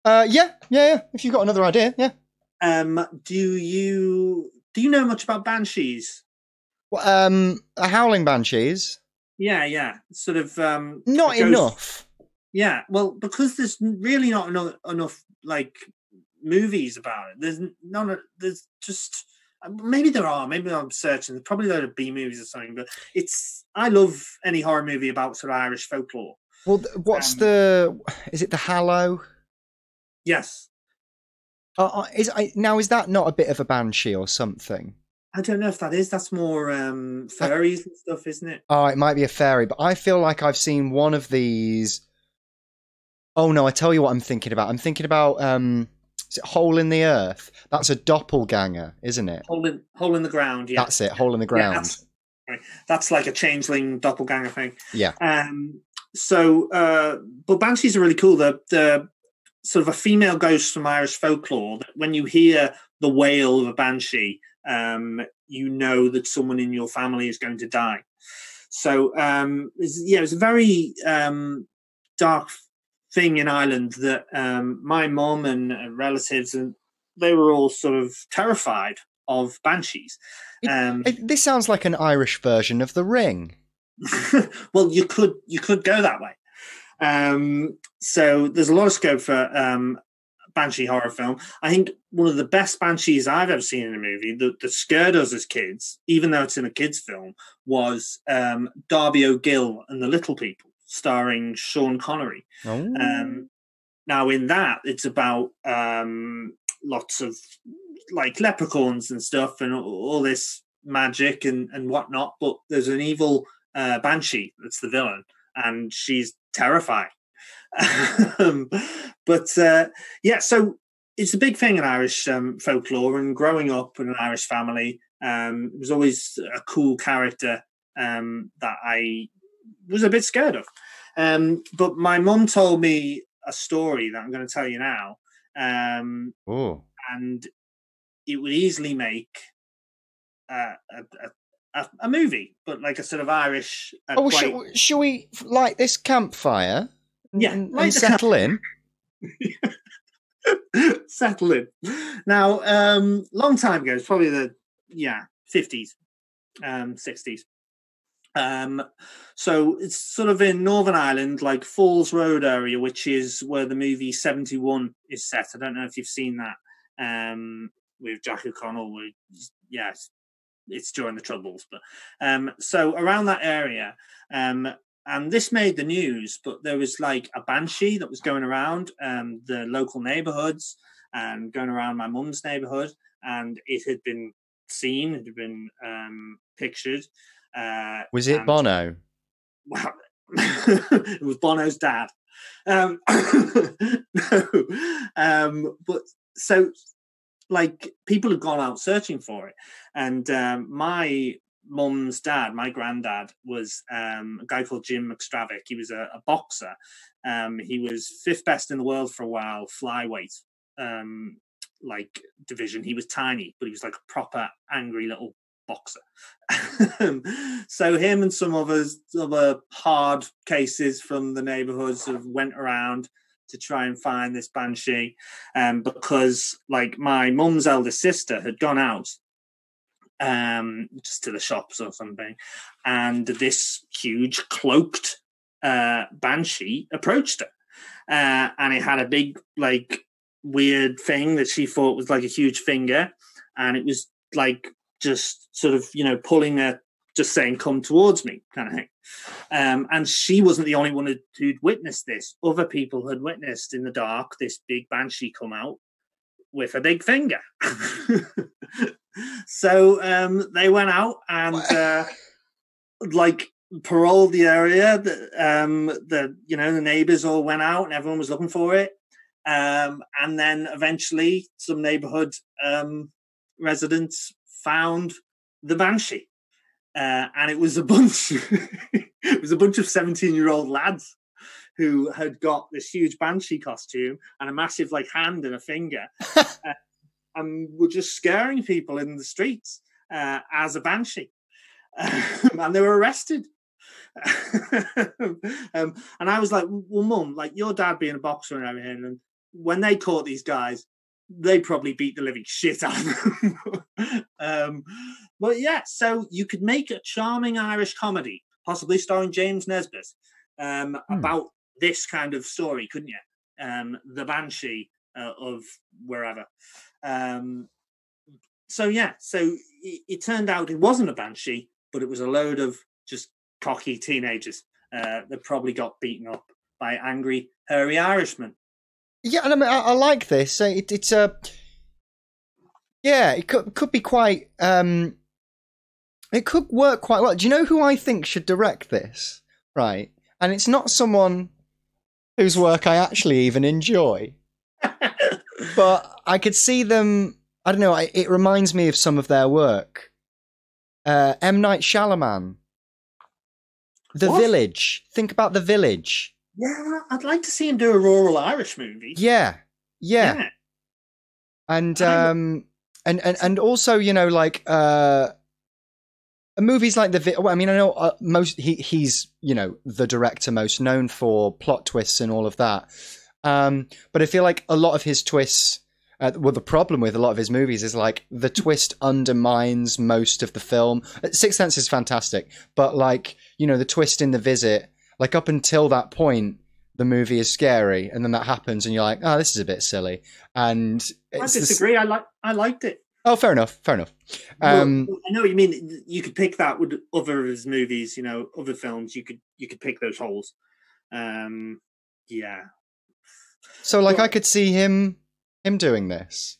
uh, yeah, yeah, yeah. If you've got another idea, yeah. Um, do you do you know much about banshees? Well, um, a howling banshees. Yeah, yeah, sort of. Um, not enough. Yeah, well, because there's really not enough, enough like movies about it. There's none. There's just maybe there are. Maybe I'm searching. There's probably a load of B movies or something. But it's I love any horror movie about sort of Irish folklore. Well, what's um, the? Is it The Hallow? Yes. Uh, is I now is that not a bit of a banshee or something? I don't know if that is. That's more um, fairies and stuff, isn't it? Oh, it might be a fairy, but I feel like I've seen one of these. Oh, no, I tell you what I'm thinking about. I'm thinking about, um, is it Hole in the Earth? That's a doppelganger, isn't it? Hole in, hole in the ground, yeah. That's it, Hole in the ground. Yeah, that's, right. That's like a changeling doppelganger thing. Yeah. Um. So, uh, but banshees are really cool. They're, they're sort of a female ghost from Irish folklore. That when you hear the wail of a banshee, um you know that someone in your family is going to die. So um it's, yeah it's a very um dark thing in Ireland that um my mom and uh, relatives, and they were all sort of terrified of banshees. Um it, it, this sounds like an Irish version of The Ring. Well, you could you could go that way. Um so there's a lot of scope for um banshee horror film. I think one of the best banshees I've ever seen in a movie that, that scared us as kids, even though it's in a kids' film, was um, Darby O'Gill and the Little People, starring Sean Connery. Oh. Um, now, in that, it's about um, lots of like leprechauns and stuff, and all this magic and and whatnot. But there's an evil uh, banshee that's the villain, and she's terrifying. um, but uh, yeah, so it's a big thing in Irish um, folklore, and growing up in an Irish family, um, it was always a cool character um, that I was a bit scared of. Um, but my mum told me a story that I'm going to tell you now, um, oh. and it would easily make uh, a, a A, a movie, but like a sort of Irish. Uh, oh, should, should we light this campfire? Yeah, and, and settle in. Settle in. Now, um, long time ago, it's probably the yeah fifties, um, sixties. Um, so it's sort of in Northern Ireland, like Falls Road area, which is where the movie seventy-one is set. I don't know if you've seen that um, with Jack O'Connell. Yes. It's during the Troubles, but um, so around that area, um, and this made the news. But there was like a banshee that was going around um, the local neighbourhoods and going around my mum's neighbourhood, and it had been seen, it had been um, pictured. Uh, was it and, Bono? Well, it was Bono's dad. Um, no, um, but so. Like people had gone out searching for it, and um, my mum's dad, my granddad, was um, a guy called Jim McStravick. He was a, a boxer. Um, he was fifth best in the world for a while, flyweight um, like division. He was tiny, but he was like a proper angry little boxer. So him and some others, other hard cases from the neighbourhoods, sort of went around to try and find this banshee, um, because like my mum's elder sister had gone out um, just to the shops or something, and this huge cloaked uh, banshee approached her. Uh, and it had a big, like, weird thing that she thought was like a huge finger. And it was like just sort of, you know, pulling her, just saying, come towards me kind of thing. Um, and she wasn't the only one who'd, who'd witnessed this. Other people had witnessed in the dark this big banshee come out with a big finger. So um, they went out and, uh, like, paroled the area. The, um, the you know, the neighbors all went out and everyone was looking for it. Um, and then eventually some neighborhood um, residents found the banshee. Uh, and it was a bunch. It was a bunch of seventeen-year-old lads who had got this huge banshee costume and a massive like hand and a finger, uh, and were just scaring people in the streets uh, as a banshee. Um, and they were arrested. um, and I was like, "Well, Mum, like your dad being a boxer and everything, and when they caught these guys, they probably beat the living shit out of them." um, but yeah, so you could make a charming Irish comedy, possibly starring James Nesbitt, um, hmm. about this kind of story, couldn't you? Um, the Banshee uh, of wherever. Um, so yeah, so it, it turned out it wasn't a Banshee, but it was a load of just cocky teenagers uh, that probably got beaten up by angry, hairy Irishmen. Yeah, and I mean, I, I like this. It, it's a, uh, yeah, it could could be quite. Um, it could work quite well. Do you know who I think should direct this? Right, and it's not someone whose work I actually even enjoy, but I could see them. I don't know. I, it reminds me of some of their work. Uh, M. Night Shyamalan. The what? Village. Think about The Village. Yeah, I'd like to see him do a rural Irish movie. Yeah, yeah, yeah. And um, and and and also, you know, like uh, movies like the. Well, I mean, I know uh, most he he's you know the director most known for plot twists and all of that. Um, but I feel like a lot of his twists. Uh, well, the problem with a lot of his movies is like the twist undermines most of the film. Sixth Sense is fantastic, but like you know the twist in The Visit. Like, up until that point, the movie is scary, and then that happens, and you're like, oh, this is a bit silly. And it's I disagree. This... I, li I liked it. Oh, fair enough. Fair enough. Um, well, I know what you mean. You could pick that with other of his movies, you know, other films. You could you could pick those holes. Um, yeah. So, like, well, I could see him him doing this.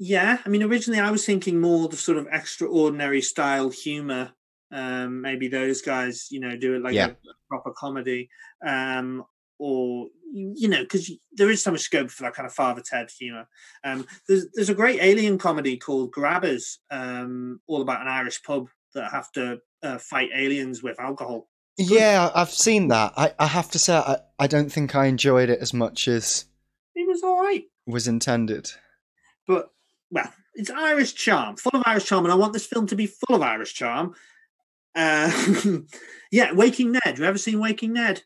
Yeah. I mean, originally I was thinking more the sort of extraordinary style humour. Um, maybe those guys, you know, do it like yeah. a, a proper comedy, um, or you know, because there is so much scope for that kind of Father Ted humor. Um, there's there's a great alien comedy called Grabbers, um, all about an Irish pub that have to uh, fight aliens with alcohol. Yeah, I've seen that. I, I have to say, I, I don't think I enjoyed it as much as it was all right was intended. But well, it's Irish charm, full of Irish charm, and I want this film to be full of Irish charm. Uh, yeah, Waking Ned. You ever seen Waking Ned?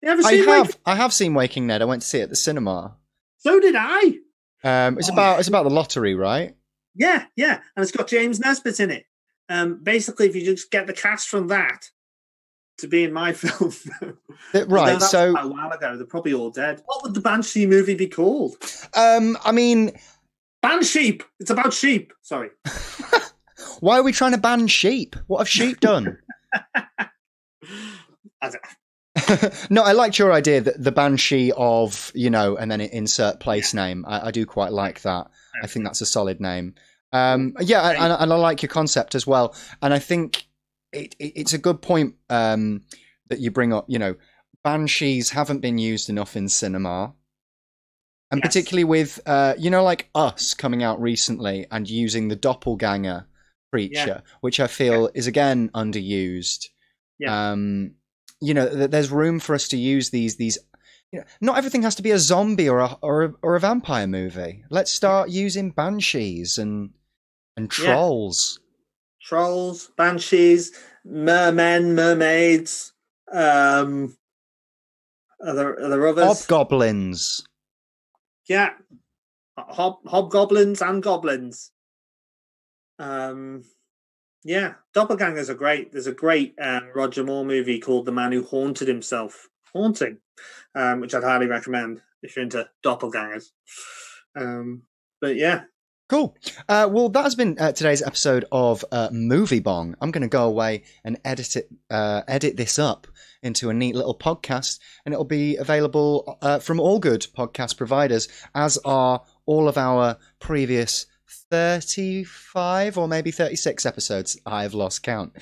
You ever seen? I have. Waking... I have seen Waking Ned. I went to see it at the cinema. So did I. Um, it's oh, about it's about the lottery, right? Yeah, yeah, and it's got James Nesbitt in it. Um, basically, if you just get the cast from that to be in my film, right? Although that's so a while ago, they're probably all dead. What would the Banshee movie be called? Um, I mean, Ban Sheep. It's about sheep. Sorry. Why are we trying to ban sheep? What have sheep done? No, I liked your idea that the banshee of, you know, and then insert place name. I, I do quite like that. I think that's a solid name. Um, yeah, and, and I like your concept as well. And I think it, it, it's a good point um, that you bring up. You know, banshees haven't been used enough in cinema. And yes. particularly with, uh, you know, like Us coming out recently and using the doppelganger creature, yeah. which I feel yeah. is again underused. Yeah. Um, you know, th there's room for us to use these. These, you know, not everything has to be a zombie or a or a, or a vampire movie. Let's start yeah. using banshees and and trolls, yeah. trolls, banshees, mermen, mermaids, um, Are there, are there others? Hobgoblins. Yeah. Hob, hobgoblins and goblins. Um, yeah. Doppelgangers are great. There's a great um, Roger Moore movie called The Man Who Haunted Himself. Haunting, um, which I'd highly recommend if you're into doppelgangers. Um, but yeah. Cool. Uh, well, that has been uh, today's episode of uh, MovieBong. I'm going to go away and edit it, uh, edit this up into a neat little podcast, and it'll be available uh, from all good podcast providers, as are all of our previous thirty-five or maybe thirty-six episodes. I've lost count.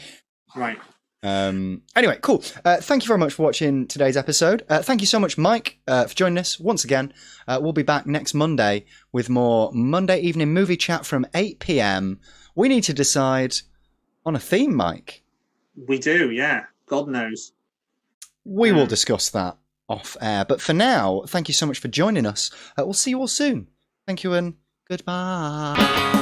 Right. Um, anyway, cool. Uh, thank you very much for watching today's episode. Uh, thank you so much, Mike, uh, for joining us once again. Uh, we'll be back next Monday with more Monday evening movie chat from eight p m. We need to decide on a theme, Mike. We do, yeah. God knows. We um, will discuss that off air. But for now, thank you so much for joining us. Uh, we'll see you all soon. Thank you and goodbye.